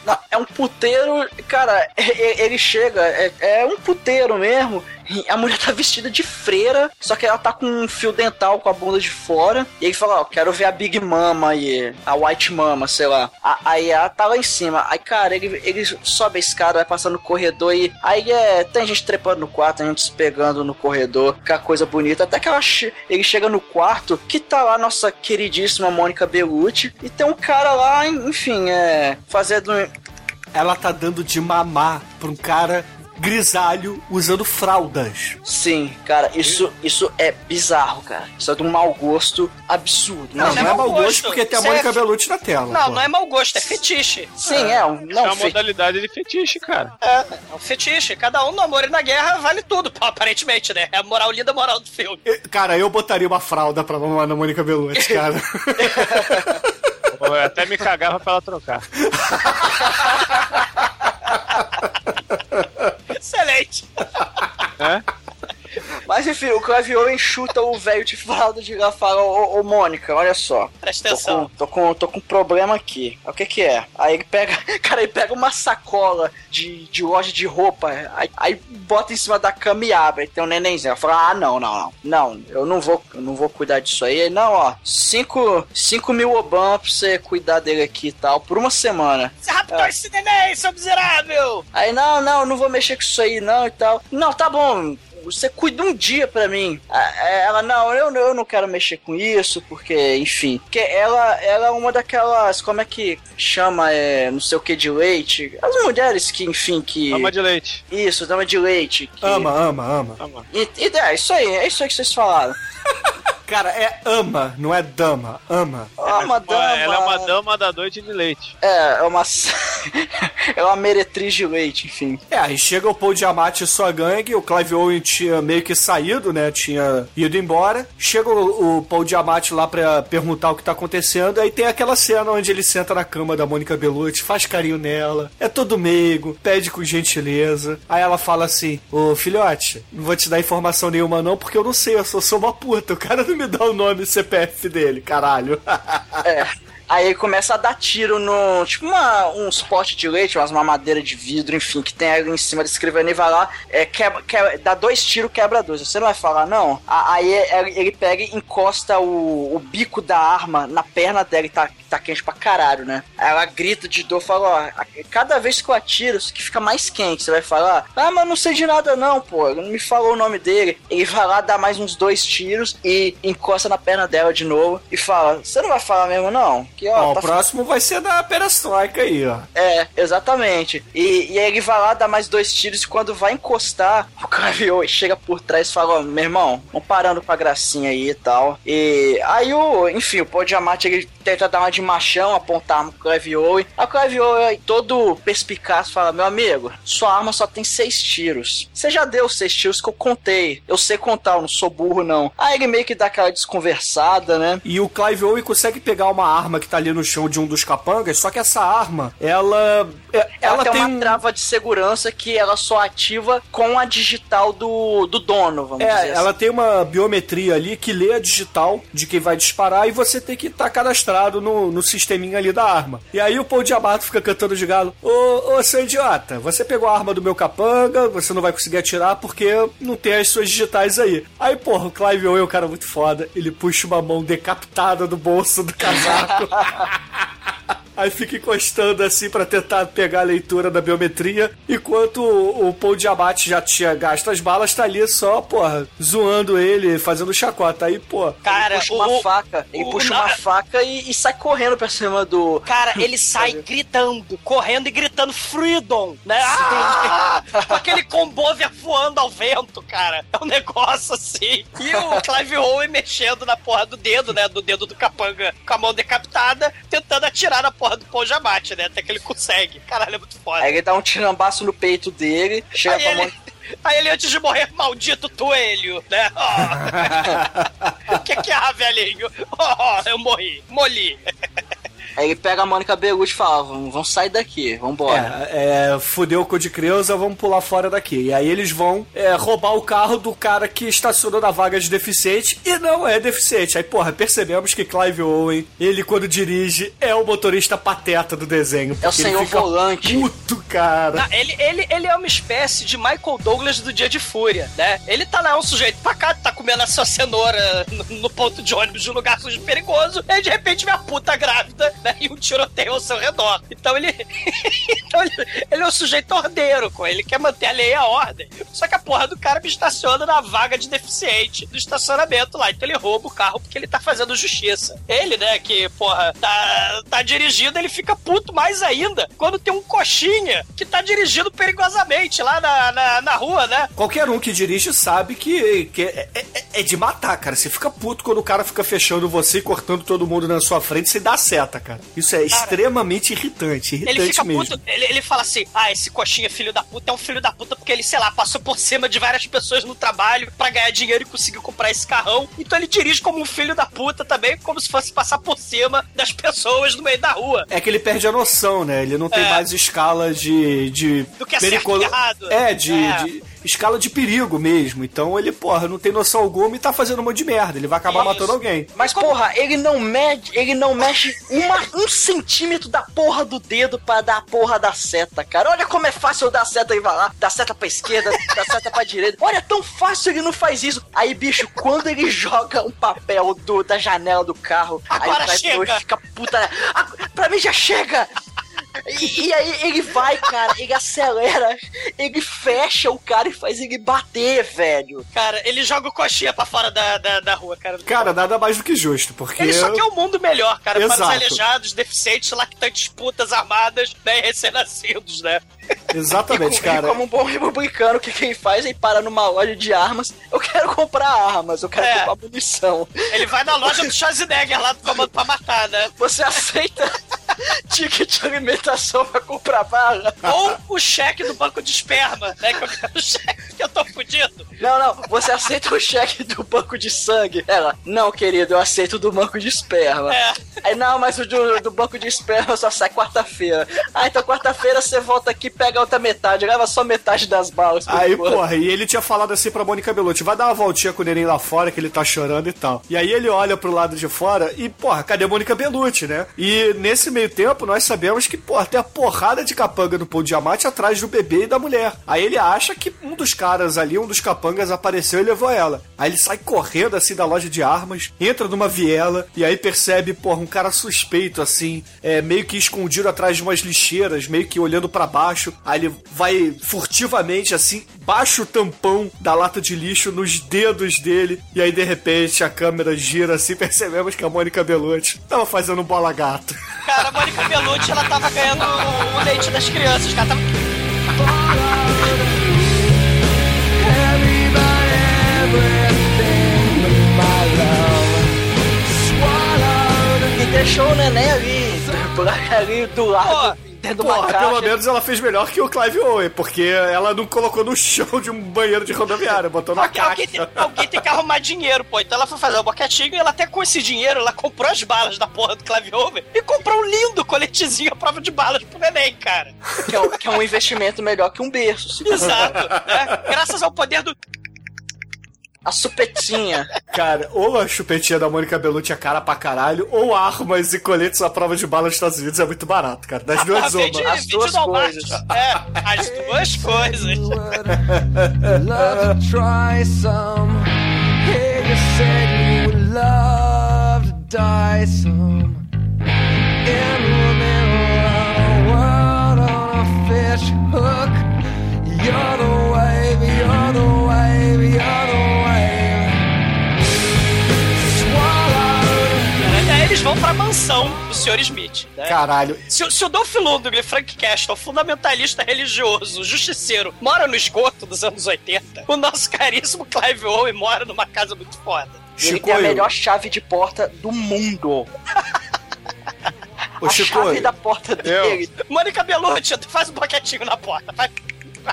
Não, é um puteiro, cara, ele chega, é um puteiro mesmo. A mulher tá vestida de freira, só que ela tá com um fio dental com a bunda de fora. E ele fala, quero ver a Big Mama aí, a White Mama, sei lá. Aí ela tá lá em cima. Aí, cara, ele sobe a escada, vai passando no corredor e... Aí tem gente trepando no quarto, tem gente se pegando no corredor, que é coisa bonita. Até que ele chega no quarto, que tá lá nossa queridíssima Mônica Bellucci. E tem um cara lá, enfim, fazendo... Ela tá dando de mamar pra um cara... grisalho usando fraldas. Sim, cara, isso é bizarro, cara. Isso é de um mau gosto absurdo. Não é mau gosto porque tem a Mônica Bellucci na tela. Não é mau gosto, é fetiche. Sim, é uma modalidade de fetiche, cara. É um fetiche. Cada um no amor e na guerra vale tudo, aparentemente, né? É a moral linda, a moral do filme. Cara, eu botaria uma fralda pra mamar na Mônica Bellucci, cara. Eu até me cagava pra ela trocar. Excelente. É? Mas enfim, o Clive Owen chuta o velho de fralda de lá, fala, ô Mônica, olha só. Presta atenção. Tô com um problema aqui. O que que é? Aí ele pega, cara, ele pega uma sacola de loja de roupa, aí bota em cima da cama e abre. Aí tem um nenenzinho. Ela fala, ah, não. Eu não vou cuidar disso aí. Ele, não, ó, 5 mil oban pra você cuidar dele aqui e tal, por uma semana. Você raptou esse neném, seu miserável! Aí, não vou mexer com isso aí, não, e tal. Não, tá bom, você cuida um dia pra mim. Ela, não, eu não quero mexer com isso, porque, enfim. Porque ela é uma daquelas, como é que chama, não sei o que, de leite. As mulheres que, enfim, que... Ama de leite. Isso, dama de leite. Que... Ama. E é isso aí que vocês falaram. Cara, é ama, não é dama, ama. Dama. Ela é uma dama da noite de leite. É uma meretriz de leite, enfim. Aí chega o Paul Giamatti e sua gangue, o Clive Owen tinha meio que saído, né, tinha ido embora. Chega o Paul Giamatti lá pra perguntar o que tá acontecendo, aí tem aquela cena onde ele senta na cama da Mônica Bellucci, faz carinho nela, é todo meigo, pede com gentileza. Aí ela fala assim, ô filhote, não vou te dar informação nenhuma não, porque eu não sei, eu sou uma puta, o cara não me dá o nome e CPF dele, caralho. Aí ele começa a dar tiro no... Tipo uns potes de leite, umas mamadeiras de vidro, enfim, que tem ali em cima da escrivaninha e vai lá, dá 2 tiros, quebra 2. Você não vai falar, não? Aí ele pega e encosta o bico da arma na perna dela e tá quente pra caralho, né? Aí ela grita de dor, fala, ó, cada vez que eu atiro, isso aqui fica mais quente. Você vai falar, ah, mas não sei de nada não, pô. Ele não me falou o nome dele. Ele vai lá, dá mais uns 2 tiros e encosta na perna dela de novo e fala, você não vai falar mesmo, não? Que, ó, não, tá o próximo vai ser da perestroika aí, ó. É, exatamente. E aí ele vai lá, dá mais 2 tiros e quando vai encostar, o Clive chega por trás e fala, ó, meu irmão, vamos parando pra gracinha aí e tal. E aí o Paul Giamatti, ele tenta dar uma de machão, apontar a arma pro Clive Owen. Aí o Clive Owen, todo perspicaz, fala, meu amigo, sua arma só tem 6 tiros. Você já deu 6 tiros que eu contei. Eu sei contar, eu não sou burro, não. Aí ele meio que dá aquela desconversada, né? E o Clive Owen consegue pegar uma arma que tá ali no chão de um dos capangas, só que essa arma, ela tem uma trava de segurança que ela só ativa com a digital do dono, vamos dizer assim. Ela tem uma biometria ali que lê a digital de quem vai disparar e você tem que estar cadastrado no sisteminha ali da arma. E aí o Paul Giamatti fica cantando de galo, ô, seu idiota, você pegou a arma do meu capanga, você não vai conseguir atirar porque não tem as suas digitais aí. Aí, porra, o Clive Owen é um cara muito foda, ele puxa uma mão decapitada do bolso do casaco. Aí fica encostando assim pra tentar pegar a leitura da biometria, enquanto o Paul Giamatti já tinha gasto as balas, tá ali só, porra, zoando ele, fazendo chacota. Aí, pô, cara, ele puxa uma faca, e sai correndo pra cima do... Cara, ele sai gritando, correndo e gritando freedom, né? Ah! Com aquele combover voando ao vento, cara. É um negócio assim. E o Clive Owen mexendo na porra do dedo, né? Do dedo do capanga com a mão decapitada, tentando atirar na porra do Paul Giamatti, né? Até que ele consegue. Caralho, é muito foda. Aí ele dá um tirambaço no peito dele, chega pra Aí ele, antes de morrer, maldito toelho, né? Oh. que é, velhinho? Oh, eu molhi. Aí ele pega a Mônica Bellucci e fala, vamos sair daqui, vambora. Fudeu o cu de Creuza, vamos pular fora daqui. E aí eles vão roubar o carro do cara que estacionou na vaga de deficiente e não é deficiente. Aí, porra, percebemos que Clive Owen, ele quando dirige, é o motorista pateta do desenho. É o senhor volante. Puto, cara. Não, ele é uma espécie de Michael Douglas do Dia de Fúria, né? Ele tá lá, um sujeito pacato, tá comendo a sua cenoura no ponto de ônibus de um lugar sujo perigoso, e aí de repente vem a puta grávida, né, e um tiroteio ao seu redor. Então ele é um sujeito ordeiro, ele quer manter a lei e a ordem. Só que a porra do cara me estaciona na vaga de deficiente do estacionamento lá. Então ele rouba o carro porque ele tá fazendo justiça. Ele, né, que, porra, tá dirigindo, ele fica puto mais ainda quando tem um coxinha que tá dirigindo perigosamente lá na rua, né? Qualquer um que dirige sabe que é de matar, cara. Você fica puto quando o cara fica fechando você e cortando todo mundo na sua frente, você dá seta, cara. Isso é extremamente irritante ele fica mesmo. Puto, ele fala assim, esse coxinha filho da puta é um filho da puta porque ele, sei lá, passou por cima de várias pessoas no trabalho pra ganhar dinheiro e conseguiu comprar esse carrão, então ele dirige como um filho da puta também, como se fosse passar por cima das pessoas no meio da rua. É que ele perde a noção, né? Ele não tem mais escala de do que é certo e errado. É, de escala de perigo mesmo. Então ele, porra, não tem noção alguma e tá fazendo um monte de merda. Ele vai acabar matando alguém. Mas, porra, ele não mexe um centímetro da porra do dedo pra dar a porra da seta, cara. Olha como é fácil eu dar a seta e vai lá, dar seta pra esquerda, dar seta pra direita. Olha, é tão fácil, ele não faz isso. Aí, bicho, quando ele joga um papel da janela do carro, agora aí o Fred fica puta. Pra mim já chega! E aí ele vai, cara, ele acelera, ele fecha o cara e faz ele bater, velho. Cara, ele joga o coxinha pra fora da rua, cara. Cara, nada mais do que justo, porque... Ele só quer um mundo melhor, cara. Exato. Para os aleijados, deficientes, lactantes, putas, armadas, né, recém-nascidos, né? Exatamente, cara. E como um bom republicano, o que quem faz é para numa loja de armas. Eu quero comprar armas, eu quero comprar munição. Ele vai na loja do Schwarzenegger lá do Comando pra Matar, né? Você aceita ticket de alimentação pra comprar bala? Ou o cheque do banco de esperma, né? Que eu quero o cheque, que eu tô fudido. Não, você aceita o cheque do banco de sangue? Ela, não, querido, eu aceito do banco de esperma. É. Aí, não, mas o do banco de esperma só sai quarta-feira. Ah, então quarta-feira você volta aqui, pega a outra metade, leva só metade das balas. Aí, porra, e ele tinha falado assim pra Mônica Bellucci, vai dar uma voltinha com o neném lá fora, que ele tá chorando e tal. E aí ele olha pro lado de fora e, porra, cadê a Mônica Bellucci, né? E nesse meio tempo, nós sabemos que, porra, tem a porrada de capanga no Pão de Diamante atrás do bebê e da mulher. Aí ele acha que um dos caras ali, um dos capangas, apareceu e levou ela. Aí ele sai correndo, assim, da loja de armas, entra numa viela e aí percebe, porra, um cara suspeito, assim, meio que escondido atrás de umas lixeiras, meio que olhando pra baixo. Aí ele vai furtivamente, assim, baixa o tampão da lata de lixo nos dedos dele. E aí, de repente, a câmera gira assim. Percebemos que a Mônica Bellucci tava fazendo um bola gato. Cara, a Mônica Bellucci, ela tava ganhando o leite das crianças. Cara, tava... E deixou o neném ali do lado... Oh. Porra, pelo menos ela fez melhor que o Clive Owen, porque ela não colocou no chão de um banheiro de rodoviária, botou na caixa. Alguém tem que arrumar dinheiro, pô. Então ela foi fazer um boquetinho e ela até com esse dinheiro, ela comprou as balas da porra do Clive Owen e comprou um lindo coletezinho à prova de balas pro neném, cara. Que é um investimento melhor que um berço. Exato. Né? Graças ao poder do... A chupetinha. Cara, ou a chupetinha da Mônica Bellucci é cara pra caralho, ou armas e coletes à prova de bala nos Estados Unidos é muito barato, cara. Das duas uma. As duas coisas. As duas coisas. Love to try some. Hey, you said you would love to die some. In the middle of the world on a fish hook. You're the wave, you're the wave, you're the wave. Eles vão pra mansão do Sr. Smith, né? Caralho. Se o Dolph Lundgren, Frank Castle, fundamentalista religioso, justiceiro, mora no esgoto dos anos 80, o nosso caríssimo Clive Owen mora numa casa muito foda. Ele tem a melhor chave de porta do mundo. Chave da porta dele. Mônica Bellucci, faz um boquetinho na porta, vai...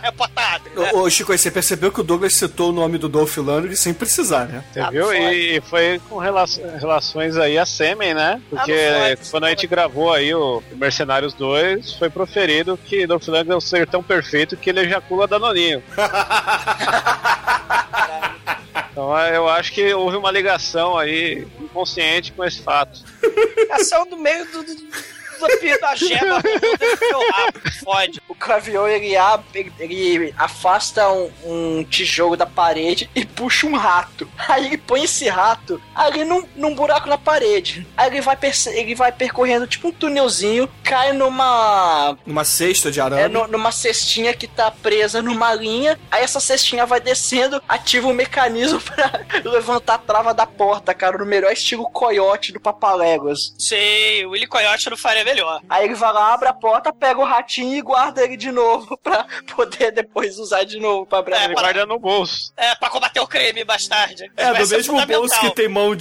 Reportado, né? Ô, Chico, você percebeu que o Douglas citou o nome do Dolph Lundgren sem precisar, né? Você viu? E foi com relações aí a sêmen, né? Porque quando a gente gravou aí o Mercenários 2, foi proferido que Dolph Lundgren é um ser tão perfeito que ele ejacula danoninho. Então eu acho que houve uma ligação aí inconsciente com esse fato. Ligação do meio do... da gema, fode. O Clavion, ele afasta um tijolo da parede e puxa um rato. Aí ele põe esse rato ali num buraco na parede. Aí ele vai percorrendo tipo um túnelzinho, cai numa cesta de arame. Numa cestinha que tá presa numa linha. Aí essa cestinha vai descendo, ativa o mecanismo pra levantar a trava da porta, cara, no melhor estilo Coyote do Papaléguas. Sei, o Willy Coyote não faria melhor. Aí ele vai lá, abre a porta, pega o ratinho e guarda ele de novo pra poder depois usar de novo pra abrir. Ele guarda no bolso. Pra combater o crime mais tarde. Do mesmo bolso que tem mão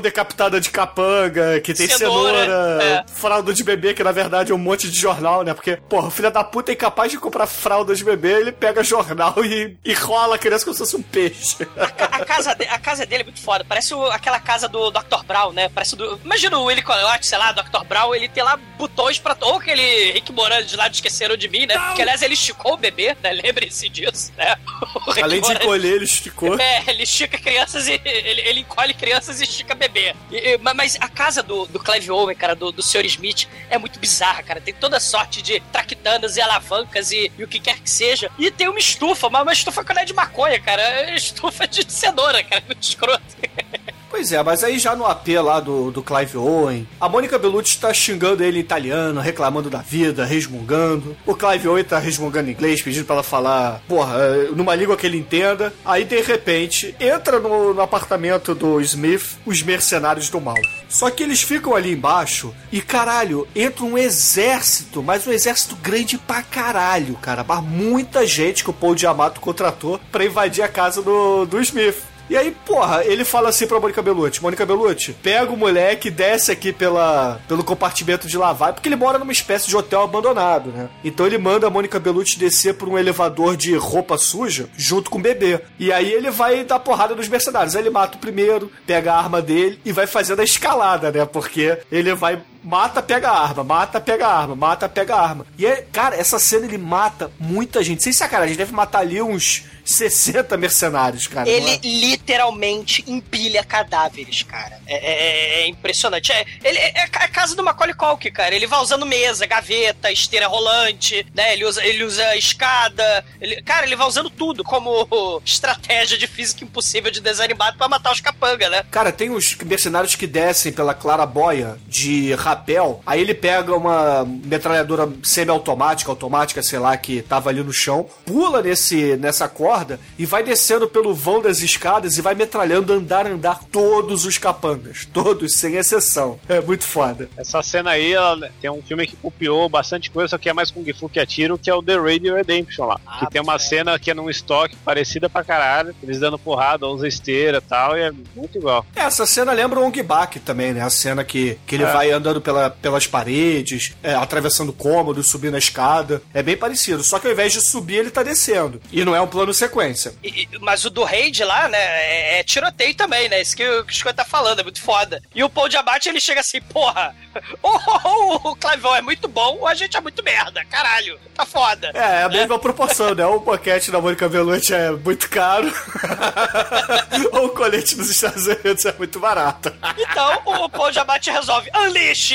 decapitada de capanga, que tem cenoura, fralda de bebê, que na verdade é um monte de jornal, né? Porque, porra, o filho da puta é incapaz de comprar fralda de bebê, ele pega jornal e rola a criança como se fosse um peixe. A casa dele é muito foda, parece aquela casa do Dr. Brown, né? Imagina o Willy Coyote, sei lá, Dr. Brown, ele tem lá botões pra... Ou aquele Rick Moranis lá do Esqueceram de Mim, né? Não. Porque, aliás, ele esticou o bebê, né? Lembrem-se disso, né? Além de encolher, ele esticou. É, ele estica crianças e... Ele encolhe crianças e estica bebê. Mas a casa do Clive Owen, cara, do Sr. Smith, é muito bizarra, cara. Tem toda sorte de traquitanas e alavancas e o que quer que seja. E tem uma estufa, mas uma estufa que não é de maconha, cara. É estufa de cenoura, cara. Muito escroto. Pois é, mas aí já no AP lá do Clive Owen, a Mônica Bellucci tá xingando ele em italiano, reclamando da vida, resmungando. O Clive Owen tá resmungando em inglês, pedindo pra ela falar, porra, numa língua que ele entenda. Aí, de repente, entra no apartamento do Smith os mercenários do mal. Só que eles ficam ali embaixo e, caralho, entra um exército, mas um exército grande pra caralho, cara. Mas muita gente que o Paul Giamatti contratou pra invadir a casa do Smith. E aí, porra, ele fala assim pra Mônica Bellucci: Mônica Bellucci, pega o moleque, desce aqui pelo compartimento de lavar, porque ele mora numa espécie de hotel abandonado, né? Então ele manda a Mônica Bellucci descer por um elevador de roupa suja, junto com o bebê. E aí ele vai dar porrada nos mercenários. Aí ele mata o primeiro, pega a arma dele e vai fazendo a escalada, né? Porque ele vai... Mata, pega a arma, mata, pega a arma, mata, pega a arma. E, cara, essa cena ele mata muita gente. Sem sacanagem, ele deve matar ali uns 60 mercenários, cara. Ele literalmente empilha cadáveres, cara. É impressionante. Ele é a casa do Macaulay Culkin, cara. Ele vai usando mesa, gaveta, esteira rolante, né? Ele usa escada. Ele vai usando tudo como estratégia de física impossível de desanimado pra matar os capanga, né? Cara, tem uns mercenários que descem pela clarabóia de rapel, aí ele pega uma metralhadora semi-automática, automática, sei lá, que tava ali no chão, pula nessa corda e vai descendo pelo vão das escadas e vai metralhando andar todos os capangas, todos, sem exceção. É muito foda. Essa cena aí, tem um filme que copiou bastante coisa, só que é mais Kung Fu que atiro, que é o The Raid Redemption lá, que tem uma cena que é num estoque parecida pra caralho, eles dando porrada, usa esteira e tal, e é muito igual. Essa cena lembra o Ong Bak também, né? A cena que ele vai andando pelas paredes, atravessando cômodos, subindo a escada. É bem parecido, só que ao invés de subir, ele tá descendo. E não é um plano sequência. Mas o do raid lá, né, é tiroteio também, né? Isso que o Scott tá falando, é muito foda. E o Paul Giamatti, ele chega assim, porra, o Clive Owen é muito bom ou a gente é muito merda, caralho, tá foda. É a mesma proporção, né? Ou o boquete da Mônica Bellucci é muito caro, ou o colete dos Estados Unidos é muito barato. Então, o Paul Giamatti resolve, Unleash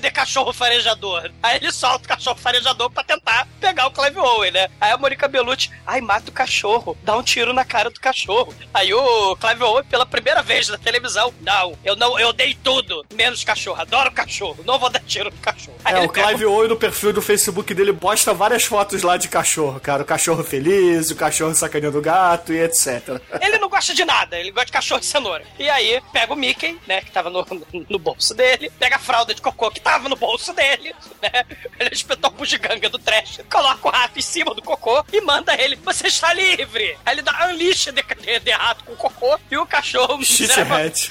de cachorro farejador. Aí ele solta o cachorro farejador pra tentar pegar o Clive Owen, né? Aí a Mônica Bellucci, mata o cachorro, dá um tiro na cara do cachorro. Aí o Clive Owen, pela primeira vez na televisão, não, eu dei tudo, menos cachorro, adoro cachorro, não vou dar tiro no cachorro. Aí o Clive Owen no perfil do Facebook dele posta várias fotos lá de cachorro, cara, o cachorro feliz, o cachorro sacaneando o gato e etc. Ele não gosta de nada, ele gosta de cachorro e cenoura. E aí pega o Mickey, né, que tava no bolso dele, pega a fralda de cocô que tava no bolso dele, né? Ele espetou a bugiganga do trash, coloca o rato em cima do cocô e manda ele, você está livre! Aí ele dá um lixo de rato com cocô e o cachorro... Shithead.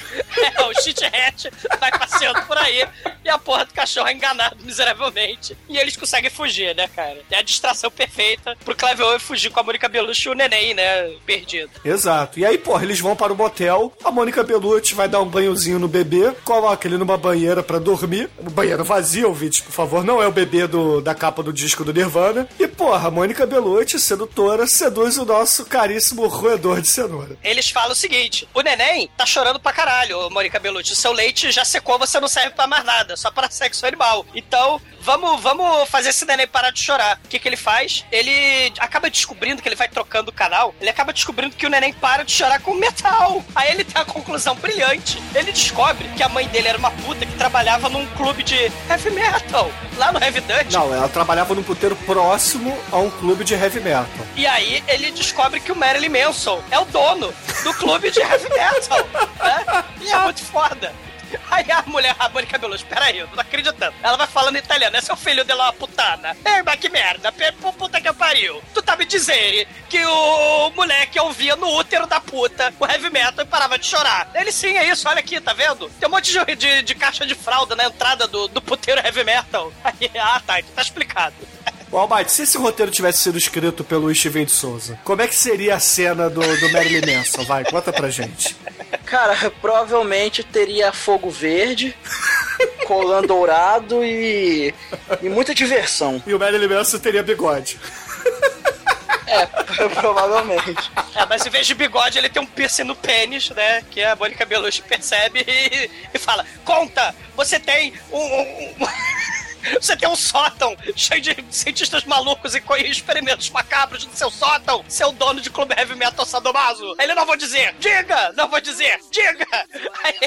O shithead vai passeando por aí e a porra do cachorro é enganado miseravelmente. E eles conseguem fugir, né, cara? É a distração perfeita pro Clive Owen fugir com a Mônica Bellucci e o neném, né, perdido. Exato. E aí, porra, eles vão para o motel, a Mônica Bellucci vai dar um banhozinho no bebê, coloca ele numa banheira pra dormir, banheiro vazio, ouvinte, por favor, não é o bebê da capa do disco do Nirvana, e porra, Mônica Bellucci, sedutora, seduz o nosso caríssimo roedor de cenoura. Eles falam o seguinte, o neném tá chorando pra caralho, Mônica Bellucci, o seu leite já secou, você não serve pra mais nada, só pra sexo animal, então vamos fazer esse neném parar de chorar. O que ele faz? Ele acaba descobrindo que ele vai trocando o canal, ele acaba descobrindo que o neném para de chorar com metal, aí ele tem uma conclusão brilhante, ele descobre que a mãe dele era uma puta que trabalhava num clube de heavy metal, lá no Heavy Dutch. Não, ela trabalhava num puteiro próximo a um clube de heavy metal. E aí ele descobre que o Marilyn Manson é o dono do clube de heavy metal, né? E é muito foda. Aí a Mônica Bellucci, peraí, eu não tô acreditando. Ela vai falando em italiano, é seu filho dela uma putana. Ei, mas que merda, puta que eu pariu. Tu tá me dizerem que o moleque ouvia no útero da puta o heavy metal e parava de chorar. Ele sim, é isso, olha aqui, tá vendo? Tem um monte de caixa de fralda na entrada do puteiro heavy metal. Aí, ah, tá explicado. Ô, Almighty, se esse roteiro tivesse sido escrito pelo Steven de Souza, como é que seria a cena do Marilyn Manson? Vai, conta pra gente. Cara, provavelmente teria fogo verde, colã dourado e muita diversão. E o Marilyn Manson teria bigode. É, provavelmente. É, mas em vez de bigode, ele tem um piercing no pênis, né? Que a Mônica Bellucci percebe e fala: conta, você tem Você tem um sótão cheio de cientistas malucos e experimentos macabros no seu sótão, seu dono de clube heavy metal sadomaso. Aí ele: não vou dizer, diga, não vou dizer, diga. Aí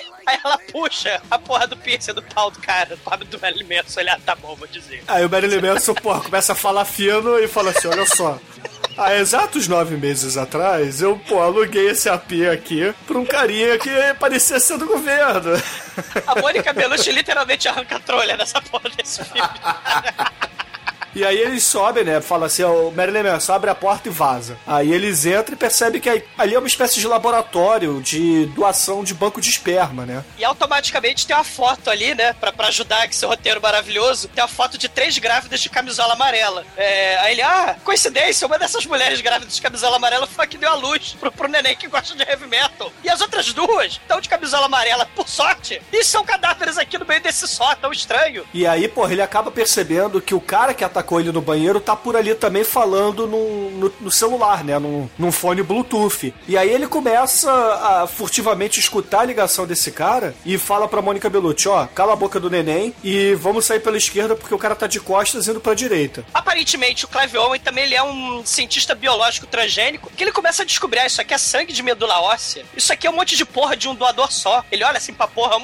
ela puxa a porra do piercing do pau do cara, pobre do Marilyn Manson. Ele: ah, tá bom, vou dizer. Aí o Marilyn Manson, porra, começa a falar fino e fala assim: olha só, há exatos 9 meses atrás, eu, aluguei esse AP aqui pra um carinha que parecia ser do governo. A Mônica Bellucci literalmente arranca a trolha nessa porra desse filme. E aí eles sobem, né? Fala assim: o Marilyn Manson abre a porta e vaza. Aí eles entram e percebem que ali é uma espécie de laboratório de doação de banco de esperma, né? E automaticamente tem uma foto ali, né? Pra ajudar esse roteiro maravilhoso. Tem a foto de 3 grávidas de camisola amarela. Aí ele: ah, coincidência, uma dessas mulheres grávidas de camisola amarela foi a que deu a luz pro neném que gosta de heavy metal. E as outras 2 estão de camisola amarela, por sorte, e são cadáveres aqui no meio desse sótão estranho. E aí, porra, ele acaba percebendo que o cara que atacou ele no banheiro tá por ali também falando no celular, né? Num fone Bluetooth. E aí ele começa a furtivamente escutar a ligação desse cara e fala pra Mônica Bellucci: ó, cala a boca do neném e vamos sair pela esquerda porque o cara tá de costas indo pra direita. Aparentemente o Clive Owen também, ele é um cientista biológico transgênico, que ele começa a descobrir: ah, isso aqui é sangue de medula óssea, isso aqui é um monte de porra de um doador só. Ele olha assim pra porra: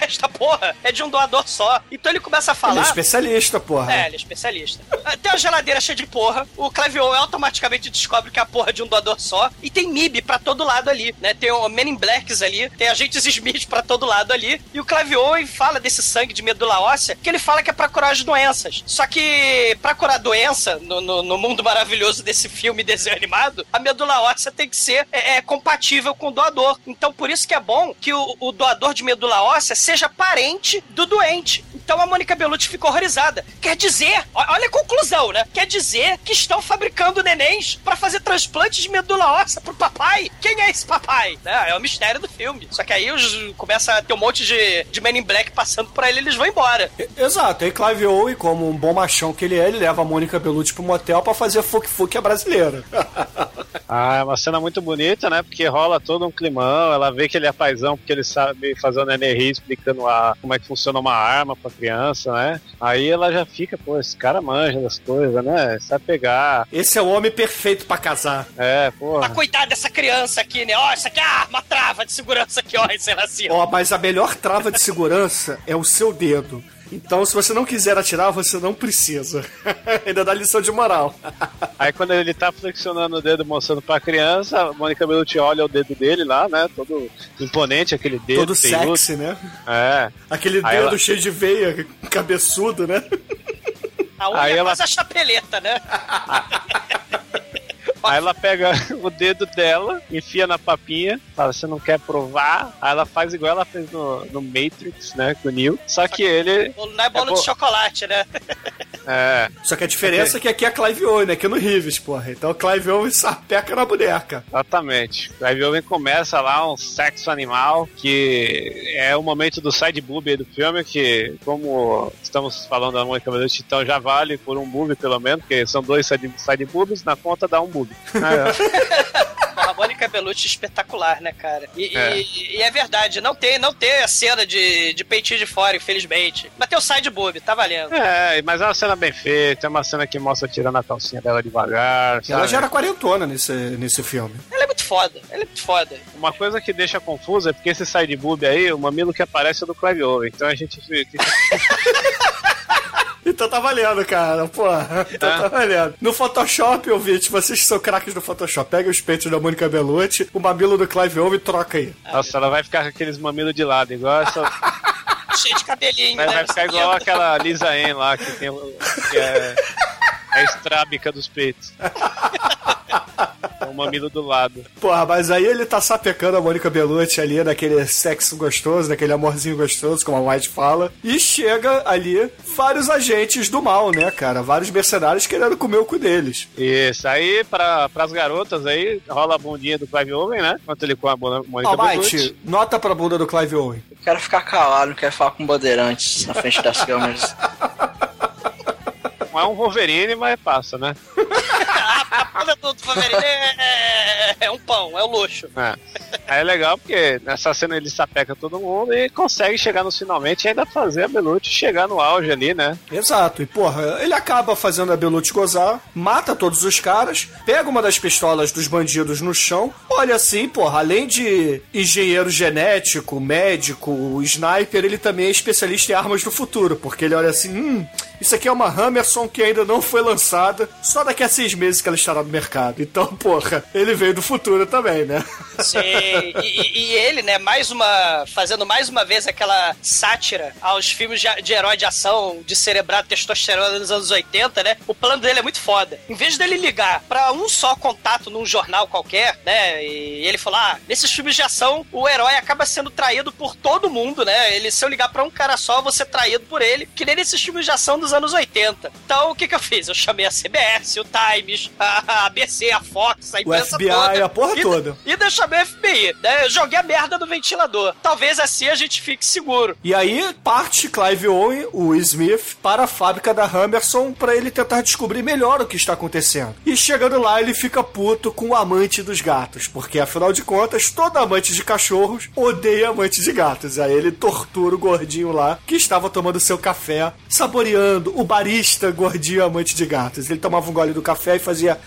esta porra é de um doador só. Então ele começa a falar... Ele é especialista, porra. É, ele é especialista. Tem uma geladeira cheia de porra. O Clive Owen automaticamente descobre que é a porra de um doador só. E tem MIB pra todo lado ali, né? Tem o Men in Blacks ali. Tem agentes Smith pra todo lado ali. E o Clive Owen fala desse sangue de medula óssea, que ele fala que é pra curar as doenças. Só que pra curar a doença, no mundo maravilhoso desse filme desenho animado, a medula óssea tem que ser compatível com o doador. Então por isso que é bom que o doador de medula óssea seja parente do doente. Então a Mônica Bellucci ficou horrorizada. Quer dizer, olha a conclusão, né? Quer dizer que estão fabricando nenéns pra fazer transplantes de medula óssea pro papai? Quem é esse papai? É o mistério do filme. Só que aí começa a ter um monte de Men in Black passando por ele, eles vão embora. Exato. Aí Clive Owen, como um bom machão que ele é, ele leva a Mônica Bellucci pro motel pra fazer fuck-fuck a brasileira. Ah, é uma cena muito bonita, né? Porque rola todo um climão, ela vê que ele é paizão porque ele sabe fazer o nenê rir, explicando como é que funciona uma arma pra criança, né? Aí ela já fica: pô, esse cara manja das coisas, né? Sabe pegar. Esse é o homem perfeito pra casar. É, pô. Pra cuidar dessa criança aqui, né? Ó, isso aqui é uma trava de segurança aqui, ó, sei lá assim. Ó, mas a melhor trava de segurança é o seu dedo. Então, se você não quiser atirar, você não precisa. Ainda dá lição de moral. Aí, quando ele tá flexionando o dedo, mostrando pra criança, a Mônica Bellucci olha o dedo dele lá, né? Todo imponente, aquele dedo. Todo sexy, né? É. Aquele dedo cheio de veia, cabeçudo, né? A unha é quase a chapeleta, né? Aí ela pega o dedo dela, enfia na papinha, fala: você não quer provar? Aí ela faz igual ela fez no Matrix, né, com o Neo. Só que ele... Não é bolo de chocolate, né? É. Só que a diferença é que aqui é Clive Owen, aqui no Reeves, porra. Então o Clive Owen sapeca na boneca. Exatamente. Clive Owen começa lá um sexo animal, que é o momento do side boob aí do filme, que como estamos falando da Mônica Bellucci, então já vale por um boob pelo menos, porque são 2 side boobs, na conta dá um boob. A Mônica Bellucci espetacular, né, cara? E é verdade, não tem a cena de peitinho de fora, infelizmente. Mas tem o side boob, tá valendo. É, mas é uma cena bem feita, é uma cena que mostra tirando a calcinha dela devagar. Sabe? Ela já era quarentona nesse filme. Ela é muito foda, Uma coisa que deixa confusa é porque esse side boob aí, o mamilo que aparece é do Clive Owen, então a gente fica... Então tá valendo, cara, porra. Então tá valendo. No Photoshop, ouvinte, vocês que são craques do Photoshop, pega os peitos da Mônica Bellucci, o mamilo do Clive Owen e troca aí. Nossa, ela vai ficar com aqueles mamilos de lado, igual essa... Cheio de cabelinho, né? Vai ficar igual aquela Lisa Ann lá, que tem... Que é... A estrábica dos peitos. O mamilo do lado. Porra, mas aí ele tá sapecando a Mônica Bellucci ali naquele sexo gostoso, naquele amorzinho gostoso, como a White fala. E chega ali vários agentes do mal, né, cara? Vários mercenários querendo comer o cu deles. Isso, aí pras garotas aí, rola a bundinha do Clive Owen, né? Enquanto ele com a Mônica Bellucci. Mate, nota pra bunda do Clive Owen. Eu quero ficar calado, não quero falar com bandeirantes na frente das câmeras. Não é um Wolverine, mas passa, né? A bunda do Wolverine é um pão, é um luxo. É. Aí é legal porque nessa cena ele sapeca todo mundo e consegue chegar nos finalmente e ainda fazer a Bellucci chegar no auge ali, né? Exato. E, porra, ele acaba fazendo a Bellucci gozar, mata todos os caras, pega uma das pistolas dos bandidos no chão, olha assim, porra, além de engenheiro genético, médico, sniper, ele também é especialista em armas do futuro, porque ele olha assim, isso aqui é uma Hammerson que ainda não foi lançada, só daqui a 6 meses que ela estará no mercado. Então, porra, ele veio do futuro também, né? Sim, e ele, né, fazendo mais uma vez aquela sátira aos filmes de herói de ação, de cerebrado, testosterona dos anos 80, né? O plano dele é muito foda. Em vez dele ligar pra um só contato num jornal qualquer, né, e ele falar, nesses filmes de ação, o herói acaba sendo traído por todo mundo, né? Ele, se eu ligar pra um cara só, eu vou ser traído por ele, que nem nesses filmes de ação dos anos 80. Então, o que eu fiz? Eu chamei a CBS, o Times, a ABC, a Fox, a imprensa toda. O FBI, a porra toda. E ainda chamei a FBI, né? Eu joguei a merda no ventilador. Talvez assim a gente fique seguro. E aí, parte Clive Owen, o Smith, para a fábrica da Hammerson pra ele tentar descobrir melhor o que está acontecendo. E chegando lá, ele fica puto com o amante dos gatos, porque, afinal de contas, todo amante de cachorros odeia amante de gatos. Aí ele tortura o gordinho lá, que estava tomando seu café, saboreando o barista gordinho amante de gatos. Ele tomava um gole do café e fazia...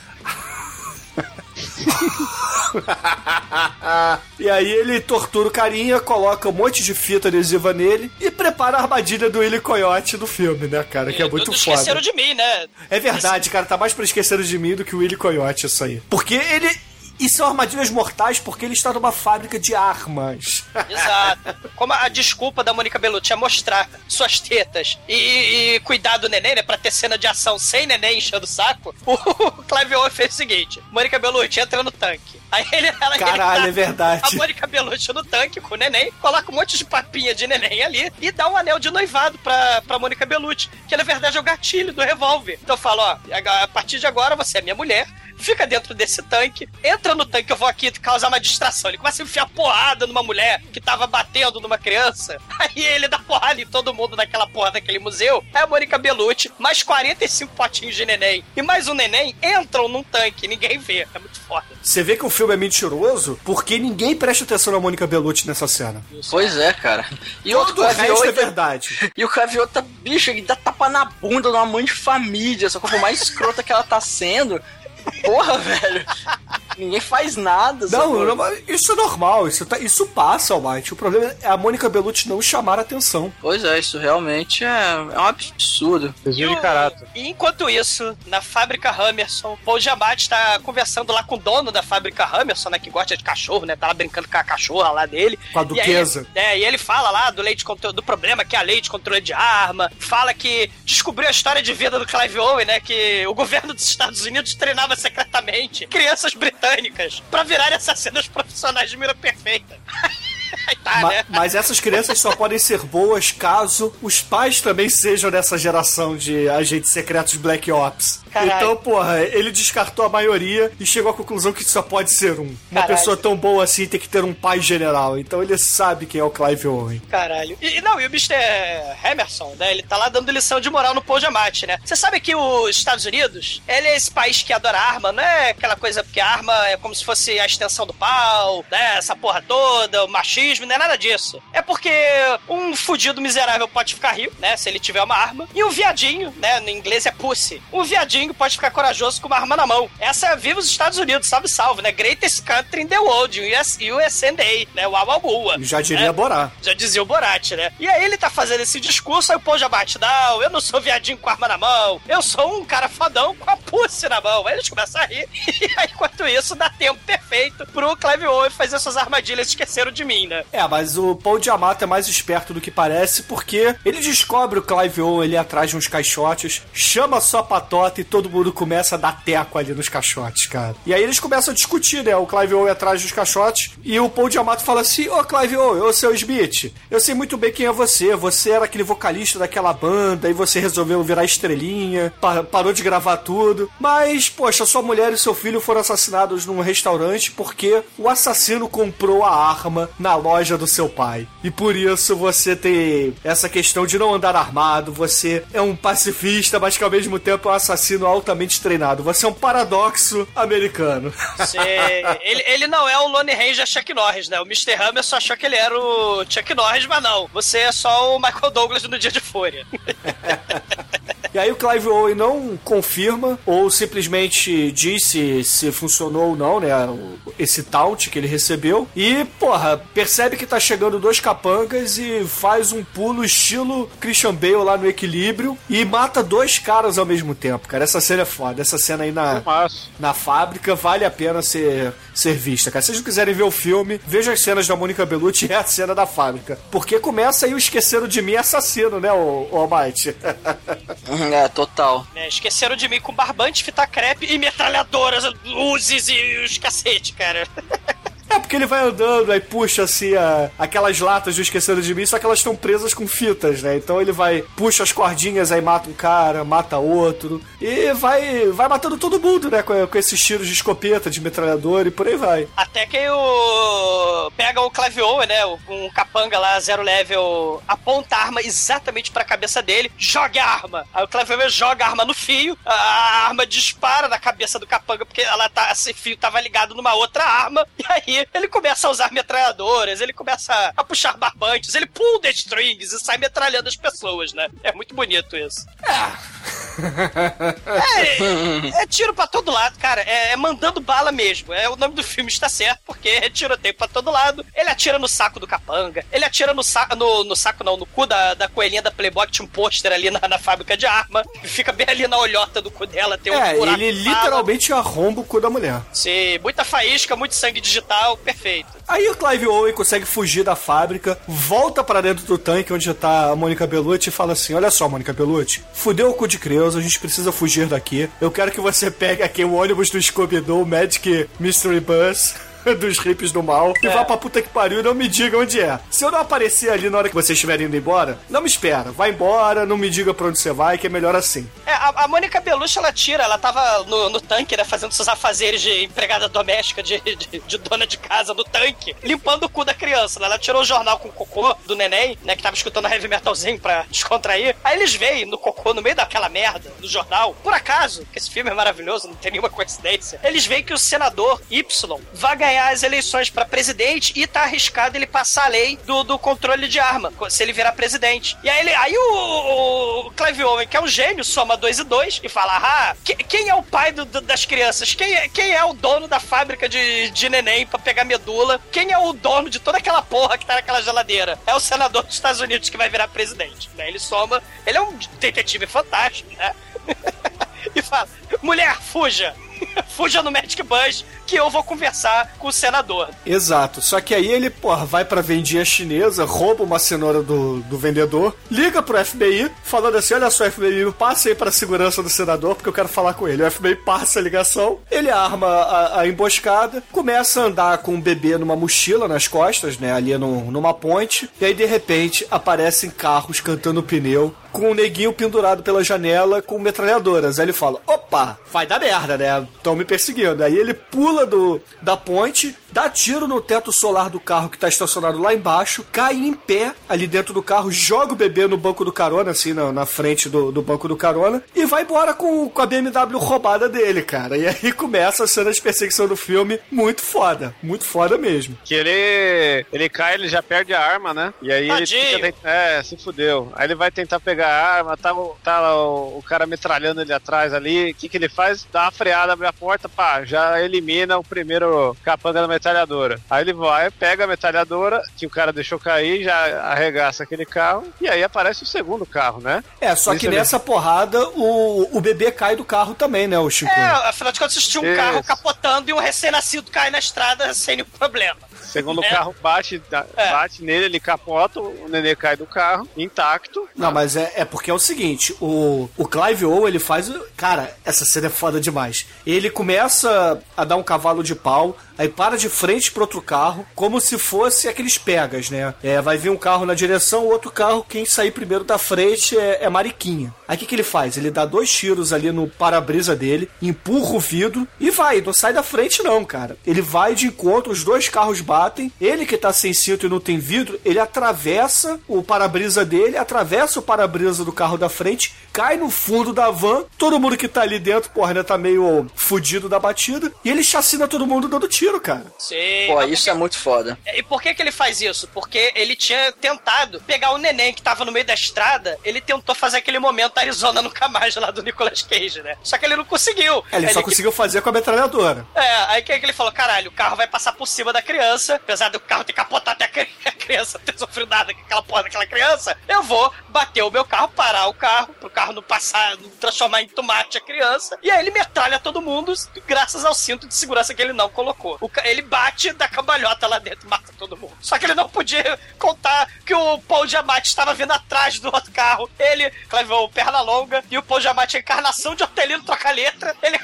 E aí ele tortura o carinha, coloca um monte de fita adesiva nele e prepara a armadilha do Willy Coyote do filme, né, cara? Que é muito foda. Esqueceram de Mim, né? É verdade, cara. Tá mais pra Esqueceram de Mim do que o Willy Coyote isso aí. Porque ele... E são armadilhas mortais porque ele está numa fábrica de armas. Exato. Como a desculpa da Mônica Bellucci é mostrar suas tetas e cuidar do neném, né? Pra ter cena de ação sem neném enchendo o saco, o Clive Owen fez o seguinte: Mônica Bellucci entra no tanque. Aí ela Caralho, é verdade. A Mônica Bellucci no tanque com o neném, coloca um monte de papinha de neném ali e dá um anel de noivado pra Mônica Bellucci, que na verdade é o gatilho do revólver. Então eu falo, ó, a partir de agora você é minha mulher, fica dentro desse tanque, entra no tanque, eu vou aqui causar uma distração. Ele começa a enfiar porrada numa mulher que tava batendo numa criança, aí ele dá porrada em todo mundo naquela porra daquele museu. Aí a Mônica Bellucci, mais 45 potinhos de neném e mais um neném entram num tanque, ninguém vê, é muito foda. Você vê que o filme é mentiroso porque ninguém presta atenção na Mônica Bellucci nessa cena. Isso. Pois é, cara. E todo o resto é verdade. E o Clive Owen tá, bicho, ele dá tapa na bunda de uma mãe de família, só que por mais escrota que ela tá sendo... Porra, velho. Ninguém faz nada. Não, isso é normal. Isso passa, Almighty. O problema é a Mônica Bellucci não chamar a atenção. Pois é, isso realmente é um absurdo. E enquanto isso, na fábrica Hammerson, Paul Giamatti está conversando lá com o dono da fábrica Hammerson, né? Que gosta de cachorro, né? Tá lá brincando com a cachorra lá dele. Com a duquesa. E ele fala lá do problema que é a lei de controle de arma. Fala que descobriu a história de vida do Clive Owen, né? Que o governo dos Estados Unidos treinava secretamente crianças britânicas pra virarem assassinas profissionais de mira perfeita. Tá, né? Mas essas crianças só podem ser boas caso os pais também sejam dessa geração de agentes secretos Black Ops. Caralho. Então, porra, ele descartou a maioria e chegou à conclusão que só pode ser um. Uma pessoa tão boa assim tem que ter um pai general. Então ele sabe quem é o Clive Owen. Caralho. E o Mr. Hammerson, né? Ele tá lá dando lição de moral no Paul Giamatti, né? Você sabe que os Estados Unidos, ele é esse país que adora arma, não é aquela coisa, porque a arma é como se fosse a extensão do pau, né? Essa porra toda, o machismo. Não é nada disso. É porque um fudido miserável pode ficar rico, né? Se ele tiver uma arma. E um viadinho, né? No inglês é pussy. Um viadinho pode ficar corajoso com uma arma na mão. Essa é viva os Estados Unidos, salve, né? Greatest country in the world, USA, né? Uau. Já diria, né? Borat. Já dizia o Borat, né? E aí ele tá fazendo esse discurso, aí o Paul Giamatti, não, eu não sou viadinho com arma na mão, eu sou um cara fodão com a pussy na mão. Aí eles começam a rir. E aí, enquanto isso, dá tempo perfeito pro Clive Owen fazer suas armadilhas Esqueceram de Mim, né? É, mas o Paul Giamatti é mais esperto do que parece, porque ele descobre o Clive Owen ali atrás de uns caixotes, chama sua patota e todo mundo começa a dar teco ali nos caixotes, cara. E aí eles começam a discutir, né? O Clive Owen atrás dos caixotes e o Paul Giamatti fala assim: ô Clive Owen, ô seu Smith, eu sei muito bem quem é você. Você era aquele vocalista daquela banda e você resolveu virar estrelinha, parou de gravar tudo. Mas, poxa, sua mulher e seu filho foram assassinados num restaurante porque o assassino comprou a arma na loja do seu pai. E por isso você tem essa questão de não andar armado, você é um pacifista, mas que ao mesmo tempo é um assassino altamente treinado. Você é um paradoxo americano. Sim, ele não é o Lone Ranger Chuck Norris, né? O Mr. Hammer só achou que ele era o Chuck Norris, mas não. Você é só o Michael Douglas no Dia de Fúria. E aí o Clive Owen não confirma ou simplesmente diz se funcionou ou não, né, esse taunt que ele recebeu. E, porra, percebe que tá chegando dois capangas e faz um pulo estilo Christian Bale lá no Equilíbrio e mata dois caras ao mesmo tempo, cara. Essa cena é foda. Essa cena aí na fábrica vale a pena ser vista, cara. Se vocês quiserem ver o filme, vejam as cenas da Mônica Bellucci e a cena da fábrica. Porque começa aí o Esqueceram de Mim assassino, né, o Almighty? É, total. É, Esqueceram de Mim com barbante, fita crepe e metralhadoras, luzes e os cacete, cara. É, porque ele vai andando, aí puxa, assim, aquelas latas do Esqueceram de Mim, só que elas estão presas com fitas, né? Então ele vai, puxa as cordinhas, aí mata um cara, mata outro, e vai matando todo mundo, né? Com esses tiros de escopeta, de metralhador, e por aí vai. Até que pega o Clive Owen, né? Um capanga lá, zero level, aponta a arma exatamente pra cabeça dele, joga a arma. Aí o Clive Owen joga a arma no fio, a arma dispara na cabeça do capanga, porque esse fio tava ligado numa outra arma, e aí ele começa a usar metralhadoras, ele começa a puxar barbantes, ele pull the strings e sai metralhando as pessoas, né? É muito bonito isso. É tiro pra todo lado, cara. É mandando bala mesmo. É, o nome do filme está certo, porque é tiroteio pra todo lado. Ele atira no saco do capanga, ele atira no cu da coelhinha da Playboy, que tinha um pôster ali na fábrica de arma. Fica bem ali na olhota do cu dela, tem um buraco. Ele literalmente arromba o cu da mulher. Sim, muita faísca, muito sangue digital. Perfeito. Aí o Clive Owen consegue fugir da fábrica, volta pra dentro do tanque onde tá a Mônica Bellucci e fala assim: olha só, Mônica Bellucci, fudeu o cu de Creuza, a gente precisa fugir daqui. Eu quero que você pegue aqui o ônibus do Scooby-Doo, Magic Mystery Bus dos hippies do mal, e vá pra puta que pariu e não me diga onde é. Se eu não aparecer ali na hora que vocês estiverem indo embora, não me espera, vai embora, não me diga pra onde você vai, que é melhor assim. A Mônica Bellucci, ela tava no tanque, né, fazendo seus afazeres de empregada doméstica, de dona de casa no tanque, limpando o cu da criança, né? Ela tirou o jornal com o cocô do neném, né, que tava escutando heavy metalzinho pra descontrair. Aí eles veem no cocô, no meio daquela merda, no jornal, por acaso, que esse filme é maravilhoso, não tem nenhuma coincidência, eles veem que o senador Y vai ganhar as eleições pra presidente e tá arriscado ele passar a lei do controle de arma, se ele virar presidente. E aí o Clive Owen, que é um gênio, soma 2 e 2 e fala: quem é o pai das crianças? Quem é o dono da fábrica de neném pra pegar medula? Quem é o dono de toda aquela porra que tá naquela geladeira? É o senador dos Estados Unidos que vai virar presidente. Né? Ele soma, ele é um detetive fantástico, né? E fala: mulher, fuja! Fuja no Magic Bus, que eu vou conversar com o senador. Exato. Só que aí ele, vai pra vendinha chinesa, rouba uma cenoura do vendedor, liga pro FBI, falando assim: olha só, FBI, passa aí pra segurança do senador, porque eu quero falar com ele. O FBI passa a ligação, ele arma a emboscada, começa a andar com um bebê numa mochila nas costas, né, ali numa ponte, e aí, de repente, aparecem carros cantando pneu, com um neguinho pendurado pela janela com metralhadoras. Aí ele fala: opa, vai dar merda, né? Estão me perseguindo. Aí ele pula da ponte, dá tiro no teto solar do carro que tá estacionado lá embaixo, cai em pé ali dentro do carro, joga o bebê no banco do carona, assim, na frente do banco do carona, e vai embora com a BMW roubada dele, cara. E aí começa a cena de perseguição do filme, muito foda mesmo. Que ele cai, ele já perde a arma, né? E aí tadinho. Ele fica... se fudeu. Aí ele vai tentar pegar a arma, tá lá o cara metralhando ele atrás ali, o que ele faz? Dá uma freada, abre a porta, já elimina o primeiro capanga da metralhadora. Aí ele vai, pega a metralhadora que o cara deixou cair, já arregaça aquele carro, e aí aparece o segundo carro, né? É, só que nessa porrada o bebê cai do carro também, né, o Chico? É, afinal de contas, tinha um carro capotando e um recém-nascido cai na estrada sem nenhum problema. Segundo o carro bate nele, ele capota, o nenê cai do carro, intacto. Não, mas é porque é o seguinte, o Clive Owen, ele faz... Cara, essa cena é foda demais. Ele começa a dar um cavalo de pau, aí para de frente pro outro carro, como se fosse aqueles pegas, né? Vai vir um carro na direção, o outro carro, quem sair primeiro da frente é mariquinha. Aí o que ele faz? Ele dá 2 tiros ali no para-brisa dele, empurra o vidro e vai, não sai da frente não, cara. Ele vai de encontro, os 2 carros batem, ele que tá sem cinto e não tem vidro, ele atravessa o para-brisa dele, atravessa o para-brisa do carro da frente, cai no fundo da van, todo mundo que tá ali dentro, porra, né, tá meio fudido da batida, e ele chacina todo mundo dando tiro, cara. Sim. Pô, isso é muito foda. E por que que ele faz isso? Porque ele tinha tentado pegar o neném que tava no meio da estrada, ele tentou fazer aquele momento Arizona Nunca Mais lá do Nicolas Cage, né? Só que ele não conseguiu. Ele só conseguiu fazer com a metralhadora. Aí que ele falou, caralho, o carro vai passar por cima da criança, apesar do carro ter capotado até a criança ter sofrido nada com aquela porra daquela criança, eu vou bater o meu carro, parar o carro, pro carro não passar, não transformar em tomate a criança, e aí ele metralha todo mundo graças ao cinto de segurança que ele não colocou. Ele bate da cambalhota lá dentro e mata todo mundo. Só que ele não podia contar que o Paul Giamatti estava vindo atrás do outro carro. Ele, Clive Owen, Pernalonga, e o Paul Giamatti, a encarnação de Otelino Troca-Letra, ele...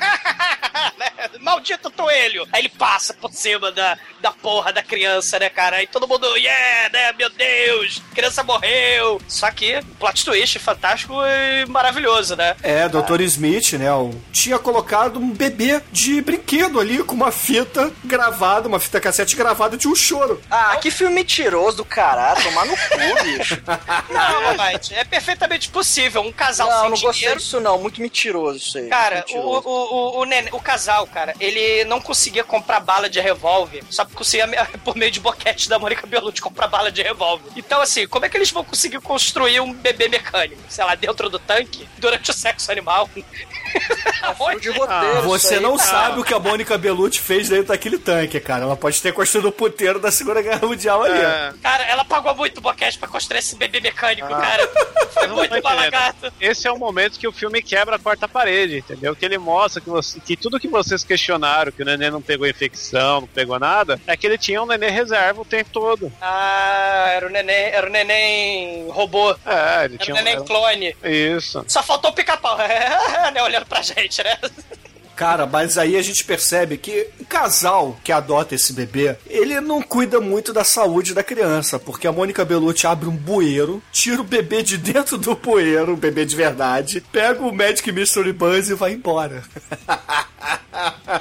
Maldito toelho! Aí ele passa por cima da porra da criança, né, cara? Aí todo mundo, né? Meu Deus! Criança morreu! Só que plot twist fantástico e maravilhoso, né? Dr. Smith, né? Tinha colocado um bebê de brinquedo ali com uma fita gravada, uma fita cassete gravada de um choro. Ah, que filme mentiroso do caralho, tomar no cu, bicho. Não, mas é perfeitamente possível. Um casal sem dinheiro... Não, não gostei disso não, muito mentiroso isso aí. Cara, mentiroso. O casal, cara, ele não conseguia comprar bala de revólver, só conseguia por meio de boquete da Mônica Bellucci comprar bala de revólver. Então, assim, como é que eles vão conseguir construir um bebê mecânico? Sei lá, dentro do tanque? Durante o sexo animal? De roteiro, você não sabe o que a Mônica Bellucci fez dentro daquele tanque, cara. Ela pode ter construído o puteiro da Segunda Guerra Mundial ali. Cara, ela pagou muito boquete pra construir esse bebê mecânico, cara. Foi muito balagato. Esse é o momento que o filme quebra a quarta parede, entendeu? Que ele mostra que tudo que vocês questionaram, que o neném não pegou infecção, não pegou nada, é que ele tinha um neném reserva o tempo todo. Era o neném robô. Ele tinha um neném clone. Isso. Só faltou o pica-pau, né? Olhando pra gente, né? Cara, mas aí a gente percebe que o casal que adota esse bebê, ele não cuida muito da saúde da criança, porque a Mônica Bellucci abre um bueiro, tira o bebê de dentro do bueiro, o bebê de verdade, pega o Magic Mystery Bus e vai embora.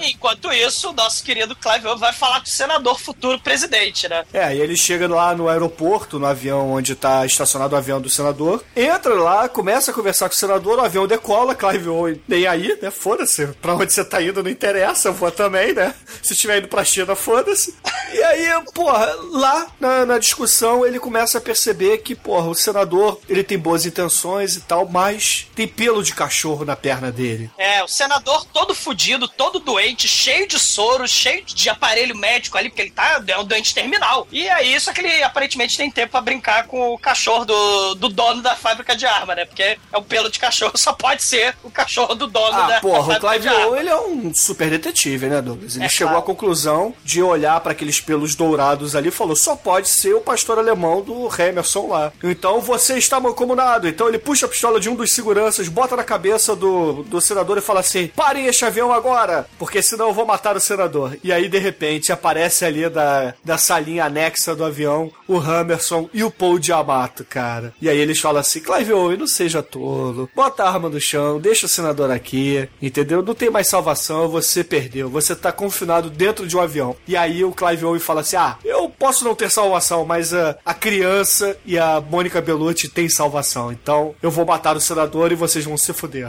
Enquanto isso, o nosso querido Clive Owen vai falar com o senador futuro presidente, né? E ele chega lá no aeroporto, no avião onde tá estacionado o avião do senador, entra lá, começa a conversar com o senador, o avião decola, Clive Owen nem aí, né? Foda-se, pra onde você tá indo não interessa, eu vou também, né? Se estiver indo pra China, foda-se. E aí, porra, lá na discussão ele começa a perceber que, porra, o senador, ele tem boas intenções e tal, mas tem pelo de cachorro na perna dele. O senador todo fudido, todo doente, cheio de soro, cheio de aparelho médico ali, porque ele tá, é um doente terminal. E aí, só que ele aparentemente tem tempo pra brincar com o cachorro do dono da fábrica de arma, né? Porque é o pelo de cachorro, só pode ser o cachorro do dono da fábrica de arma. Ele é um super detetive, né, Douglas? Ele chegou à conclusão de olhar pra aqueles pelos dourados ali e falou, só pode ser o pastor alemão do Hammerson lá. Então você está mancomunado. Então ele puxa a pistola de um dos seguranças, bota na cabeça do senador e fala assim, parem este avião agora, porque senão eu vou matar o senador. E aí, de repente, aparece ali da salinha anexa do avião o Hammerson e o Paul Giamatti, cara. E aí eles falam assim, Clive Owen, não seja tolo, bota a arma no chão, deixa o senador aqui, entendeu? Não tem mais salvação, você perdeu, você tá confinado dentro de um avião. E aí o Clive Owen fala assim, eu posso não ter salvação, mas a criança e a Mônica Bellucci tem salvação, então eu vou matar o senador e vocês vão se fuder.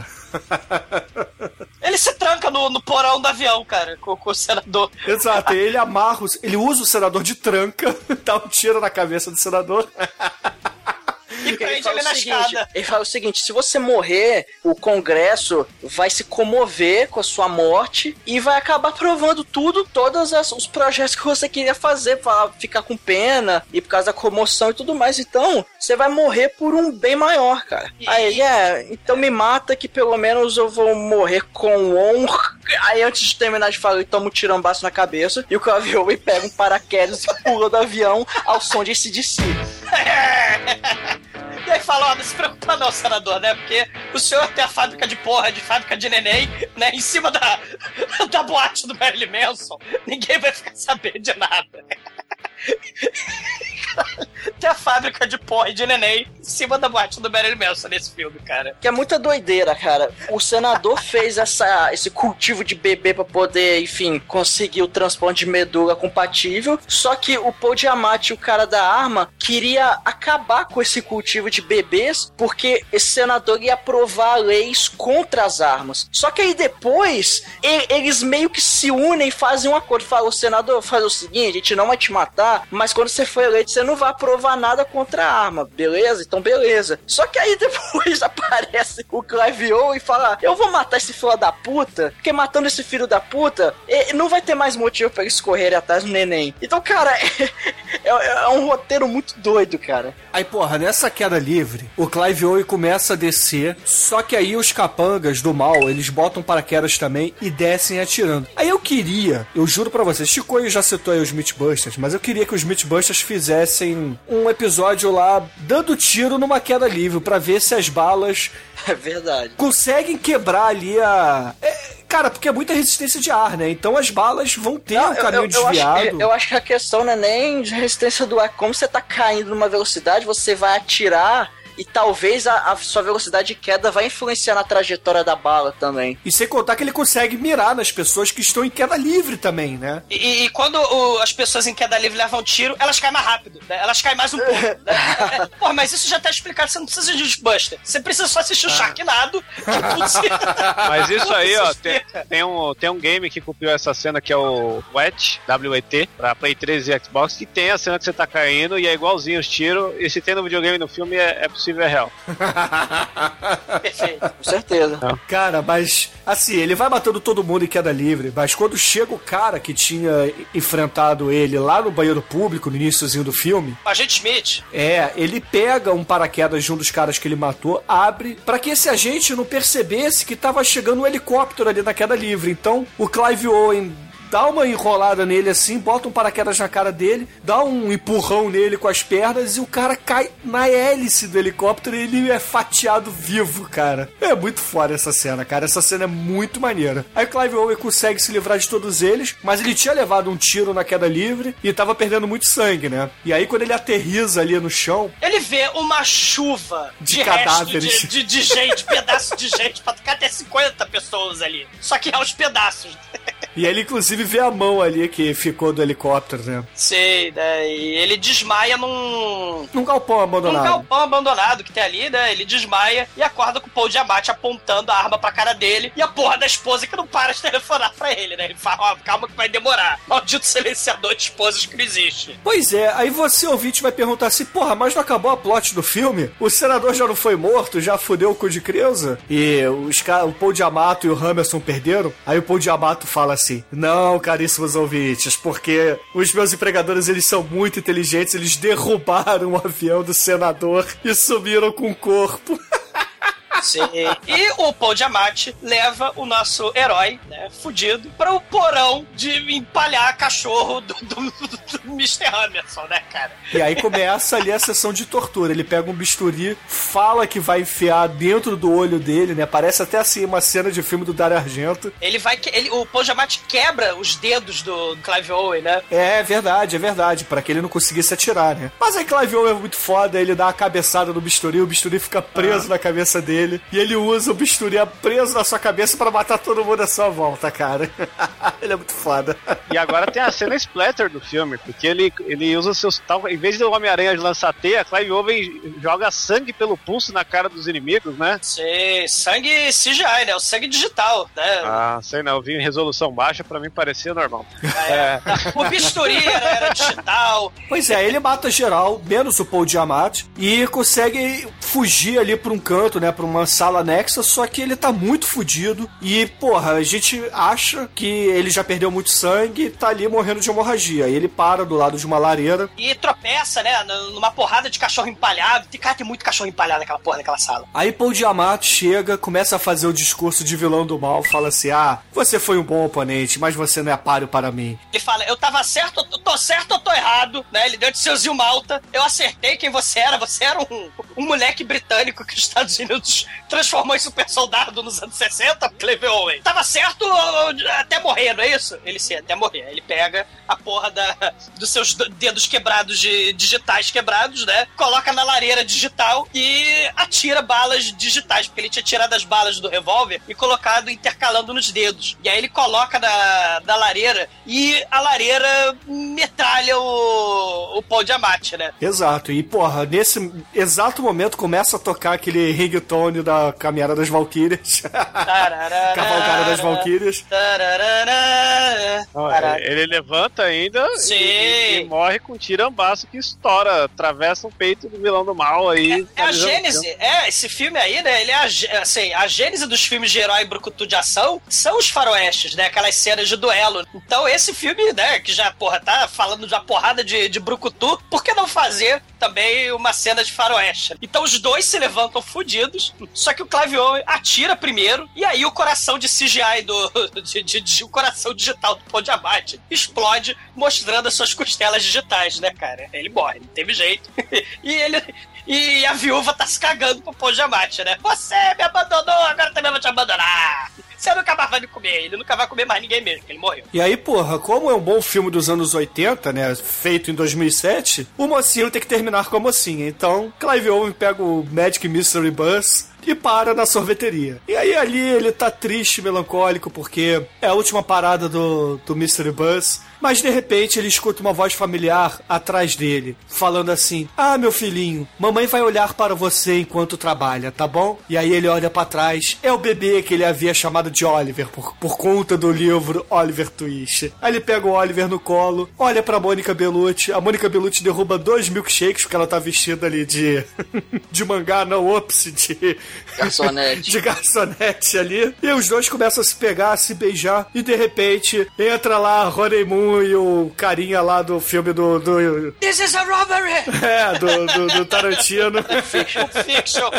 Ele se tranca no porão do avião, cara, com o senador. Exato, ele amarra, ele usa o senador de tranca, dá um tiro na cabeça do senador. E prende ele na escada. Ele fala o seguinte: se você morrer, o Congresso vai se comover com a sua morte e vai acabar aprovando tudo, todos os projetos que você queria fazer pra ficar com pena e por causa da comoção e tudo mais. Então, você vai morrer por um bem maior, cara. Aí ele então me mata que pelo menos eu vou morrer com honra. Aí antes de terminar de falar, ele toma um tirambaço na cabeça e o Clive Owen pega um paraquedas e pula do avião ao som de AC/DC. E aí fala, ó, não se preocupa não, senador, né? Porque o senhor tem a fábrica de porra, de fábrica de neném, né? Em cima da boate do Marilyn Manson. Ninguém vai ficar sabendo de nada. Tem a fábrica de porra e de neném em cima da boate do Marilyn Manson nesse filme, cara. Que é muita doideira, cara. O senador fez esse cultivo de bebê pra poder, enfim, conseguir o transplante de medula compatível. Só que o Paul Giamatti, o cara da arma, queria acabar com esse cultivo de bebês porque esse senador ia aprovar leis contra as armas. Só que aí depois, eles meio que se unem e fazem um acordo. Falam, senador, faz o seguinte, a gente não vai te matar, mas quando você for eleito, você não vai aprovar nada contra a arma, beleza? Então beleza. Só que aí depois aparece o Clive Owen e fala, eu vou matar esse filho da puta, porque matando esse filho da puta, não vai ter mais motivo pra eles correrem atrás do neném. Então, cara, é um roteiro muito doido, cara. Aí, porra, nessa queda livre, o Clive Owen começa a descer, só que aí os capangas do mal, eles botam paraquedas também e descem atirando. Aí eu juro pra vocês, Chicoio já citou aí os Mythbusters, mas eu queria que os Mythbusters fizessem um episódio lá dando tiro numa queda livre pra ver se as balas... É verdade. Conseguem quebrar ali a... Cara, porque é muita resistência de ar, né? Então as balas vão ter um caminho desviado. Eu acho que a questão não é nem de resistência do ar. Como você tá caindo numa velocidade, você vai atirar... E talvez a sua velocidade de queda vai influenciar na trajetória da bala também. E sem contar que ele consegue mirar nas pessoas que estão em queda livre também, né? E quando as pessoas em queda livre levam tiro, elas caem mais rápido, né? Elas caem mais um pouco, né? Pô, mas isso já tá explicado, você não precisa de Mythbuster. Você precisa só assistir o Sharknado. Mas isso aí, ó, tem um game que copiou essa cena que é o Wet, W-E-T, pra Play 3 e Xbox, que tem a cena que você tá caindo e é igualzinho os tiros. E se tem no videogame no filme, é é real. Perfeito. Com certeza. Cara, mas assim, ele vai matando todo mundo em queda livre, mas quando chega o cara que tinha enfrentado ele lá no banheiro público, no iníciozinho do filme, agente Smith. Ele pega um paraquedas de um dos caras que ele matou, abre, pra que esse agente não percebesse que tava chegando um helicóptero ali na queda livre. Então, o Clive Owen dá uma enrolada nele assim, bota um paraquedas na cara dele, dá um empurrão nele com as pernas e o cara cai na hélice do helicóptero e ele é fatiado vivo, cara. É muito foda essa cena, cara. Essa cena é muito maneira. Aí o Clive Owen consegue se livrar de todos eles, mas ele tinha levado um tiro na queda livre e tava perdendo muito sangue, né? E aí quando ele aterriza ali no chão... Ele vê uma chuva de cadáveres, de gente, pedaço de gente, pra ficar até 50 pessoas ali. Só que é os pedaços. E ele, inclusive, vê a mão ali que ficou do helicóptero, né? Sei, né? E ele desmaia num galpão abandonado. Num galpão abandonado que tem ali, né? Ele desmaia e acorda com o Paul Giamatti apontando a arma pra cara dele e a porra da esposa que não para de telefonar pra ele, né? Ele fala, ó, calma que vai demorar. Maldito silenciador de esposas que não existe. Pois é, aí você, ouvinte, vai perguntar assim, porra, mas não acabou a plot do filme? O senador já não foi morto? Já fudeu o cu de criança? E o Paul Giamatti e o Hammerson perderam? Aí o Paul Giamatti fala assim, não, caríssimos ouvintes, porque os meus empregadores, eles são muito inteligentes, eles derrubaram o avião do senador e sumiram com o corpo. Sim. E o Paul Giamatti leva o nosso herói, né, fudido, para o porão de empalhar cachorro do Mr. Hammerson, né, cara? E aí começa ali a sessão de tortura. Ele pega um bisturi, fala que vai enfiar dentro do olho dele, né? Parece até assim uma cena de filme do Dario Argento. O Paul Giamatti quebra os dedos do Clive Owen, né? É verdade. Pra que ele não conseguisse atirar, né? Mas aí Clive Owen é muito foda, ele dá a cabeçada no bisturi, o bisturi fica preso na cabeça dele. dele e ele usa o bisturi preso na sua cabeça pra matar todo mundo à sua volta, cara. Ele é muito foda. E agora tem a cena splatter do filme, porque ele usa seus... Tal, em vez do Homem-Aranha lançar teia, Clive Owen joga sangue pelo pulso na cara dos inimigos, né? Sim, sangue CGI, né? O sangue digital, né? Ah, sei não, eu vi em resolução baixa, pra mim parecia normal. O bisturi era digital. Pois é, ele mata geral, menos o Paul Giamatti, e consegue fugir ali pra um canto, né? Pra uma sala anexa, só que ele tá muito fudido e, porra, a gente acha que ele já perdeu muito sangue e tá ali morrendo de hemorragia. E ele para do lado de uma lareira. E tropeça, né? Numa porrada de cachorro empalhado. Cara, tem muito cachorro empalhado naquela porra, naquela sala. Aí Paul Giamatti chega, começa a fazer o discurso de vilão do mal, fala assim, ah, você foi um bom oponente, mas você não é páreo para mim. Ele fala, eu tava certo, eu tô certo ou tô errado, né? Ele deu de seu Zil Malta, eu acertei quem você era um moleque britânico que os Estados Unidos transformou em super soldado nos anos 60, Clive Owen. Tava certo até morrer, não é isso? Ele sim, até morrer. Ele pega a porra dos seus dedos quebrados, digitais quebrados, né? Coloca na lareira digital e atira balas digitais, porque ele tinha tirado as balas do revólver e colocado, intercalando nos dedos. E aí ele coloca na lareira e a lareira metralha o Paul Giamatti, né? Exato. E, porra, nesse exato momento começa a tocar aquele ringtone da Caminhada das Valquírias. Cavalgada das Valquírias. Ele levanta ainda e morre com um tirambaço que estoura, atravessa o peito do vilão do mal aí. É a gênese. É, esse filme aí, né, ele é assim, a gênese dos filmes de herói brucutu de ação são os faroestes, né, aquelas cenas de duelo. Então esse filme, né, que já, porra, tá falando de uma porrada de brucutu, por que não fazer também uma cena de faroeste? Então os dois se levantam fudidos, só que o Clive Owen atira primeiro, e aí o coração de CGI o coração digital do Paul Giamatti explode, mostrando as suas costelas digitais, né, cara? Ele morre, não teve jeito. E a viúva tá se cagando pro Paul Giamatti, né? Você me abandonou, agora também vou te abandonar. Você nunca mais vai me comer, ele nunca vai comer mais ninguém mesmo, porque ele morreu. E aí, porra, como é um bom filme dos anos 80, né, feito em 2007, o mocinho tem que terminar com a mocinha. Então, Clive Owen pega o Magic Mystery Bus e para na sorveteria. E aí ali ele tá triste, melancólico, porque é a última parada do Mystery Bus, mas de repente ele escuta uma voz familiar atrás dele, falando assim, ah, meu filhinho, mamãe vai olhar para você enquanto trabalha, tá bom? E aí ele olha pra trás, é o bebê que ele havia chamado de Oliver, por conta do livro Oliver Twist. Aí ele pega o Oliver no colo, olha pra Mônica Bellucci, a Mônica Bellucci derruba 2 milkshakes, porque ela tá vestida ali de mangá, não, ops, de garçonete ali. E os dois começam a se pegar, a se beijar. E de repente entra lá a Ronnie Moon e o carinha lá do filme do This is a Robbery! É, do Tarantino. Fiction.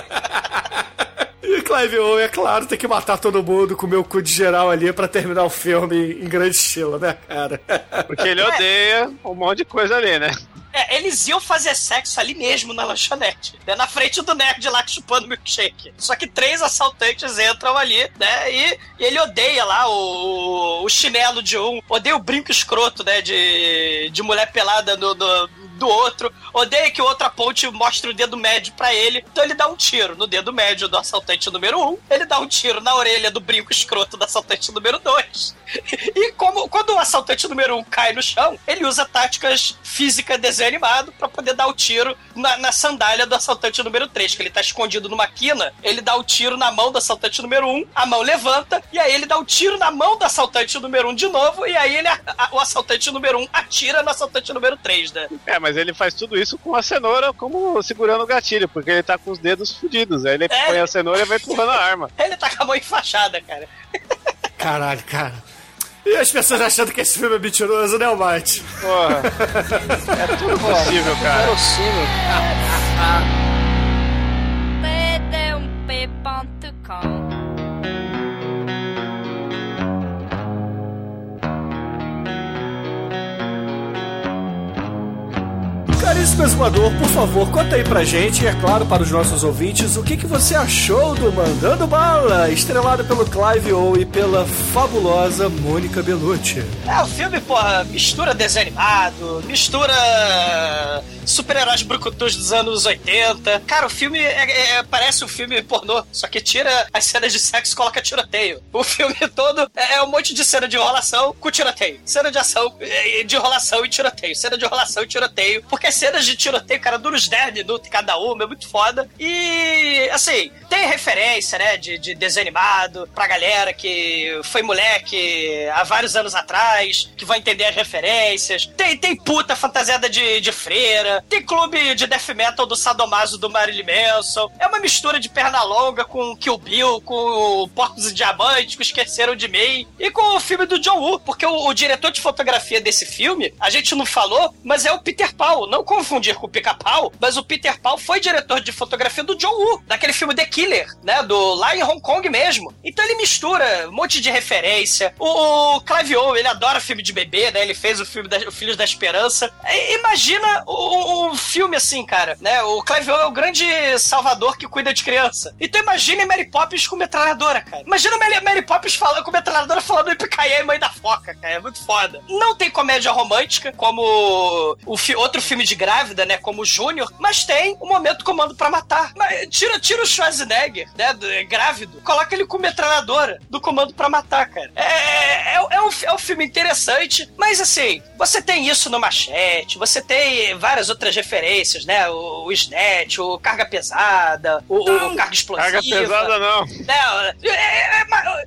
E Clive Owen, é claro, tem que matar todo mundo, comer o cu de geral ali pra terminar o filme em grande estilo, né, cara? Porque ele odeia um monte de coisa ali, né? É, eles iam fazer sexo ali mesmo na lanchonete, né? Na frente do nerd lá chupando milkshake. Só que 3 assaltantes entram ali, né? E ele odeia lá o chinelo de um, odeia o brinco escroto, né? De mulher pelada do outro, odeia que o outro aponte e mostre o dedo médio pra ele. Então ele dá um tiro no dedo médio do assaltante número 1, ele dá um tiro na orelha do brinco escroto do assaltante número 2. E quando o assaltante número 1 cai no chão, ele usa táticas físicas desenhadas animado pra poder dar o tiro na sandália do assaltante número 3, que ele tá escondido numa quina, ele dá o tiro na mão do assaltante número 1, a mão levanta e aí ele dá o tiro na mão do assaltante número 1 de novo, e aí o assaltante número 1 atira no assaltante número 3, né? É, mas ele faz tudo isso com a cenoura como segurando o gatilho, porque ele tá com os dedos fudidos, aí ele põe a cenoura e vai pulando a arma. Ele tá com a mão enfaixada, cara. Caralho, cara. E as pessoas achando que esse filme é mentiroso, né, Mate? Porra. É tudo possível, cara. É possível. PDMP.com Caríssimo Exumador, por favor, conta aí pra gente, e é claro, para os nossos ouvintes, o que você achou do Mandando Bala, estrelado pelo Clive Owen e pela fabulosa Mônica Bellucci. É, o filme, porra, mistura desenho animado, mistura super-heróis brucutus dos anos 80. Cara, o filme parece um filme pornô, só que tira as cenas de sexo e coloca tiroteio. O filme todo é um monte de cena de enrolação com tiroteio. Cena de ação, de enrolação e tiroteio. Cena de enrolação e tiroteio. Porque as cenas de tiroteio, cara, duram uns 10 minutos cada uma, é muito foda. E, assim, tem referência, né, de desenho animado pra galera que foi moleque há vários anos atrás, que vai entender as referências. Tem puta fantasiada de freira. Tem clube de death metal do sadomaso do Marilyn Manson. É uma mistura de Pernalonga com Kill Bill, com Porcos e Diamantes, com Esqueceram de Mim e com o filme do John Woo, porque o diretor de fotografia desse filme, a gente não falou, mas é o Peter Paul. Não confundir com o Pica-Pau, mas o Peter Paul foi diretor de fotografia do John Woo, daquele filme The Killer, né, lá em Hong Kong mesmo. Então ele mistura um monte de referência. O Clive Owen, ele adora filme de bebê, né, ele fez o filme O Filhos da Esperança. Imagina um filme assim, cara, né, o Clive Owen é o grande salvador que cuida de criança. Então imagina Mary Poppins com metralhadora, cara. Imagina Mary Poppins com metralhadora falando em Picaia e Mãe da Foca, cara, é muito foda. Não tem comédia romântica, como outro filme de grávida, né, como o Júnior, mas tem o momento Comando pra Matar. Mas, tira o Schwarzenegger, né, grávido, coloca ele com metralhadora do Comando pra Matar, cara. É um filme interessante, mas assim, você tem isso no Machete, você tem várias outras referências, né, o Snatch, o Carga Pesada, o Carga Explosiva. Carga Pesada não.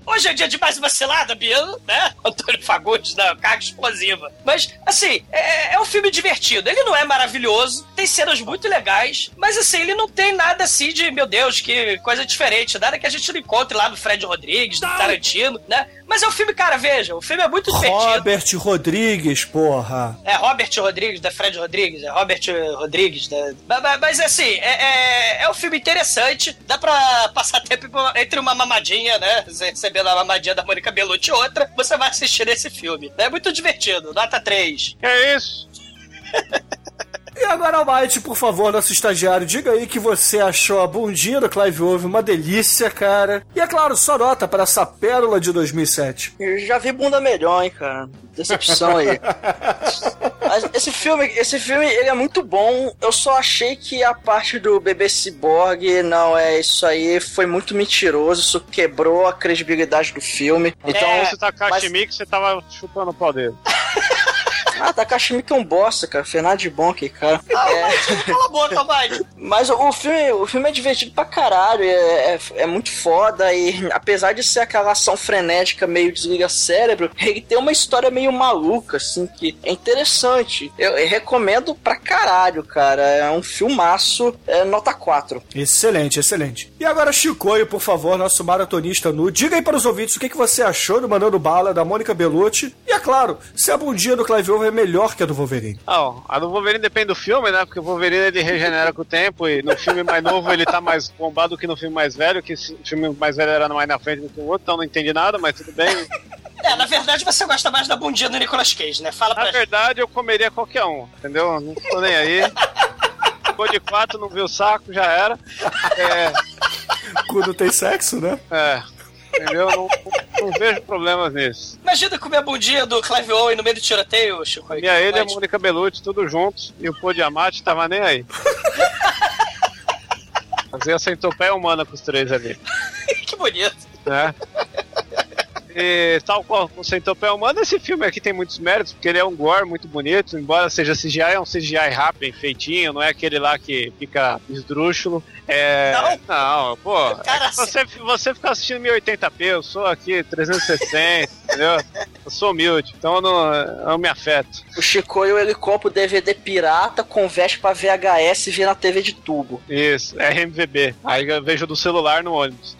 Hoje é dia de mais uma cilada, Biano, né, Antônio Fagundes, não, Carga Explosiva. Mas, assim, é um filme divertido, ele não é maravilhoso, tem cenas muito legais, mas assim, ele não tem nada assim de, meu Deus, que coisa diferente, nada que a gente não encontre lá no Fred Rodrigues, do Tarantino, né. Mas é um filme, cara, veja, o filme é muito divertido. Robert Rodrigues, porra. É Robert Rodrigues, da Fred Rodrigues, é Robert Rodrigues, da... Mas assim, é um filme interessante, dá pra passar tempo entre uma mamadinha, né, recebendo a mamadinha da Mônica Bellucci e outra, você vai assistir esse filme. É muito divertido, nota 3. É isso. E agora, Almighty, por favor, nosso estagiário, diga aí que você achou a bundinha do Clive Owen uma delícia, cara. E é claro, só nota para essa pérola de 2007. Eu já vi bunda melhor, hein, cara. Decepção aí. Mas esse filme, ele é muito bom. Eu só achei que a parte do bebê ciborgue, não é isso aí, foi muito mentiroso. Isso quebrou a credibilidade do filme. Então, você tá cachimbo que você tava chupando o pau dele. Ah, Takashimi que é um bosta, cara. Fernando de Bom aqui, cara. Ah, Mas o filme é divertido pra caralho. É muito foda. E apesar de ser aquela ação frenética meio desliga-cérebro, ele tem uma história meio maluca, assim, que é interessante. Eu recomendo pra caralho, cara. É um filmaço. É nota 4. Excelente, excelente. E agora, Chicoio, por favor, nosso maratonista nu. Diga aí para os ouvintes o que você achou do Mandando Bala, da Mônica Bellucci. E, é claro, se a bundinha do Clive Owen é melhor que a do Wolverine. A do Wolverine depende do filme, né? Porque o Wolverine, ele regenera com o tempo, e no filme mais novo ele tá mais bombado que no filme mais velho, que o filme mais velho era mais na frente do que o outro, então não entendi nada, mas tudo bem. Na verdade você gosta mais da bundinha do Nicolas Cage, né? Fala pra gente. Na verdade eu comeria qualquer um, entendeu? Não tô nem aí. Ficou de 4, não viu o saco, já era. Quando tem sexo, né? Entendeu? Não vejo problemas nisso. Imagina comer a bundinha do Clive Owen no meio do tiroteio, Chico. E aí ele e a Mônica Bellucci, tudo juntos, e o Pô de Amate tava nem aí. Fazia essa entopéia humana com os três ali. Que bonito. E tal qual o Centopéia Humana, esse filme aqui tem muitos méritos, porque ele é um gore muito bonito, embora seja CGI, é um CGI rápido, bem feitinho, não é aquele lá que fica esdrúxulo. Não, pô, cara, é você fica assistindo 1080p, eu sou aqui 360, entendeu? Eu sou humilde, então eu não me afeto. O Chicoio, ele compra o DVD pirata, converte pra VHS e vê na TV de tubo. Isso, é RMVB, aí eu vejo do celular no ônibus.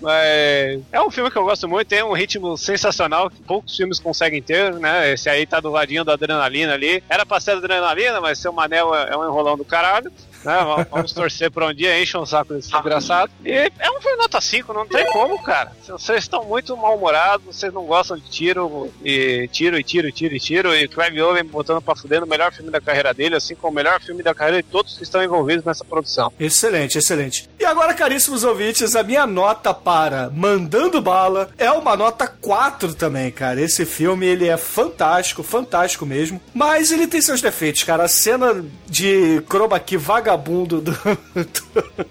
Mas é um filme que eu gosto muito, tem um ritmo sensacional que poucos filmes conseguem ter, né? Esse aí tá do ladinho da Adrenalina ali. Era pra ser Adrenalina, mas seu Manel é um enrolão do caralho, né? Vamos torcer pra um dia, enche um saco desse desgraçado. E é um filme nota 5, não tem como, cara. Vocês estão muito mal-humorados, vocês não gostam de tiro. E Clive Owen botando pra fuder no melhor filme da carreira dele, assim como o melhor filme da carreira de todos que estão envolvidos nessa produção. Excelente, excelente. E agora, caríssimos ouvintes, ouvintes, a minha nota para Mandando Bala é uma nota 4 também, cara. Esse filme, ele é fantástico, fantástico mesmo, mas ele tem seus defeitos, cara. A cena de chroma key vagabundo do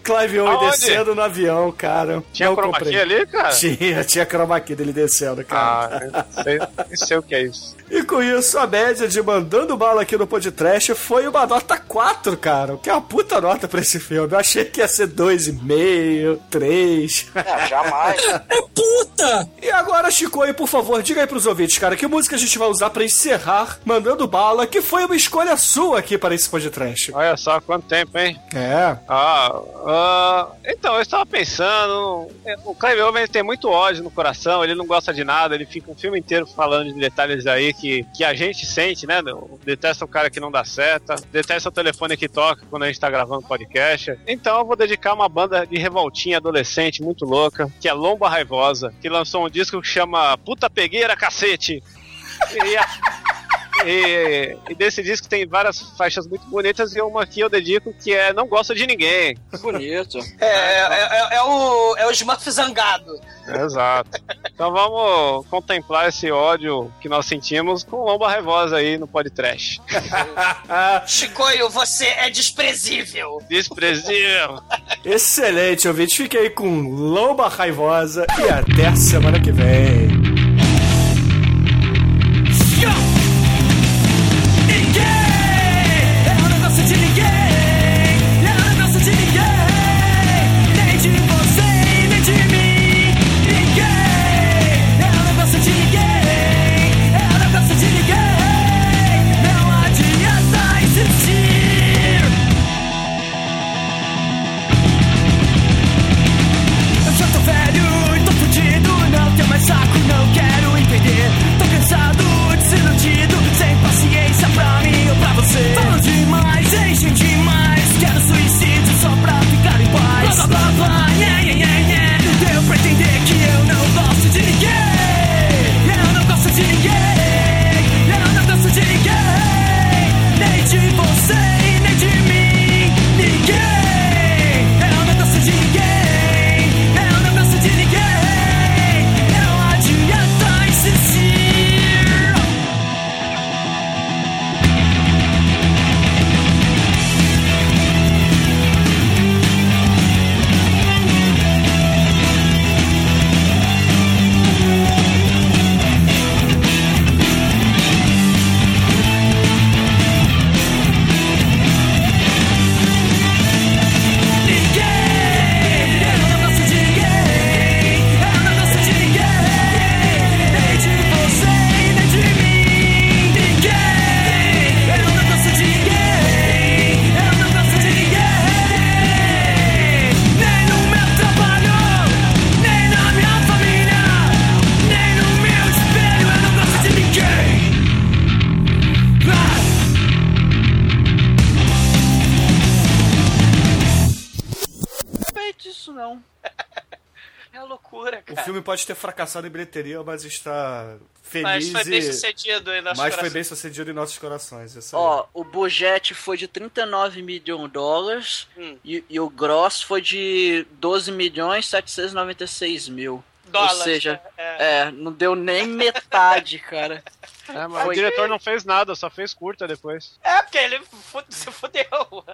Clive Owen descendo no avião, cara. Tinha chroma key ali, cara? Tinha chroma key dele descendo, cara. Ah, eu sei o que é isso. E com isso, a média de Mandando Bala aqui no PodTrash foi uma nota 4, cara. O que é uma puta nota pra esse filme. Eu achei que ia ser 2,5, 3. Não, jamais. É puta! E agora, Chico, aí, por favor, diga aí pros ouvintes, cara, que música a gente vai usar pra encerrar Mandando Bala, que foi uma escolha sua aqui para esse PodTrash. Olha só, quanto tempo, hein? É. Então, eu estava pensando, o Clive Owen tem muito ódio no coração, ele não gosta de nada, ele fica o filme inteiro falando de detalhes aí que a gente sente, né? Detesta o cara que não dá seta, detesta o telefone que toca quando a gente tá gravando podcast. Então eu vou dedicar uma banda de revoltinha adolescente muito louca, que é Lomba Raivosa, que lançou um disco que chama Puta Pegueira Cacete. E desse disco tem várias faixas muito bonitas e uma que eu dedico que é Não Gosta de Ninguém. Bonito. É o Smurf zangado. Exato. Então vamos contemplar esse ódio que nós sentimos com Lomba Raivosa aí no PodTrash. Chicoio, você é desprezível. Desprezível. Excelente, ouvinte. Fiquei com Lomba Raivosa e até semana que vem. Pode ter fracassado em bilheteria, mas está feliz. Mas foi bem sucedido em nossos corações. Ó, o budget foi de 39 milhões de dólares e o grosso foi de 12.796.000 dólares. Ou seja, não deu nem metade, cara. Mas o diretor não fez nada, só fez curta depois. É, porque ele se fudeu.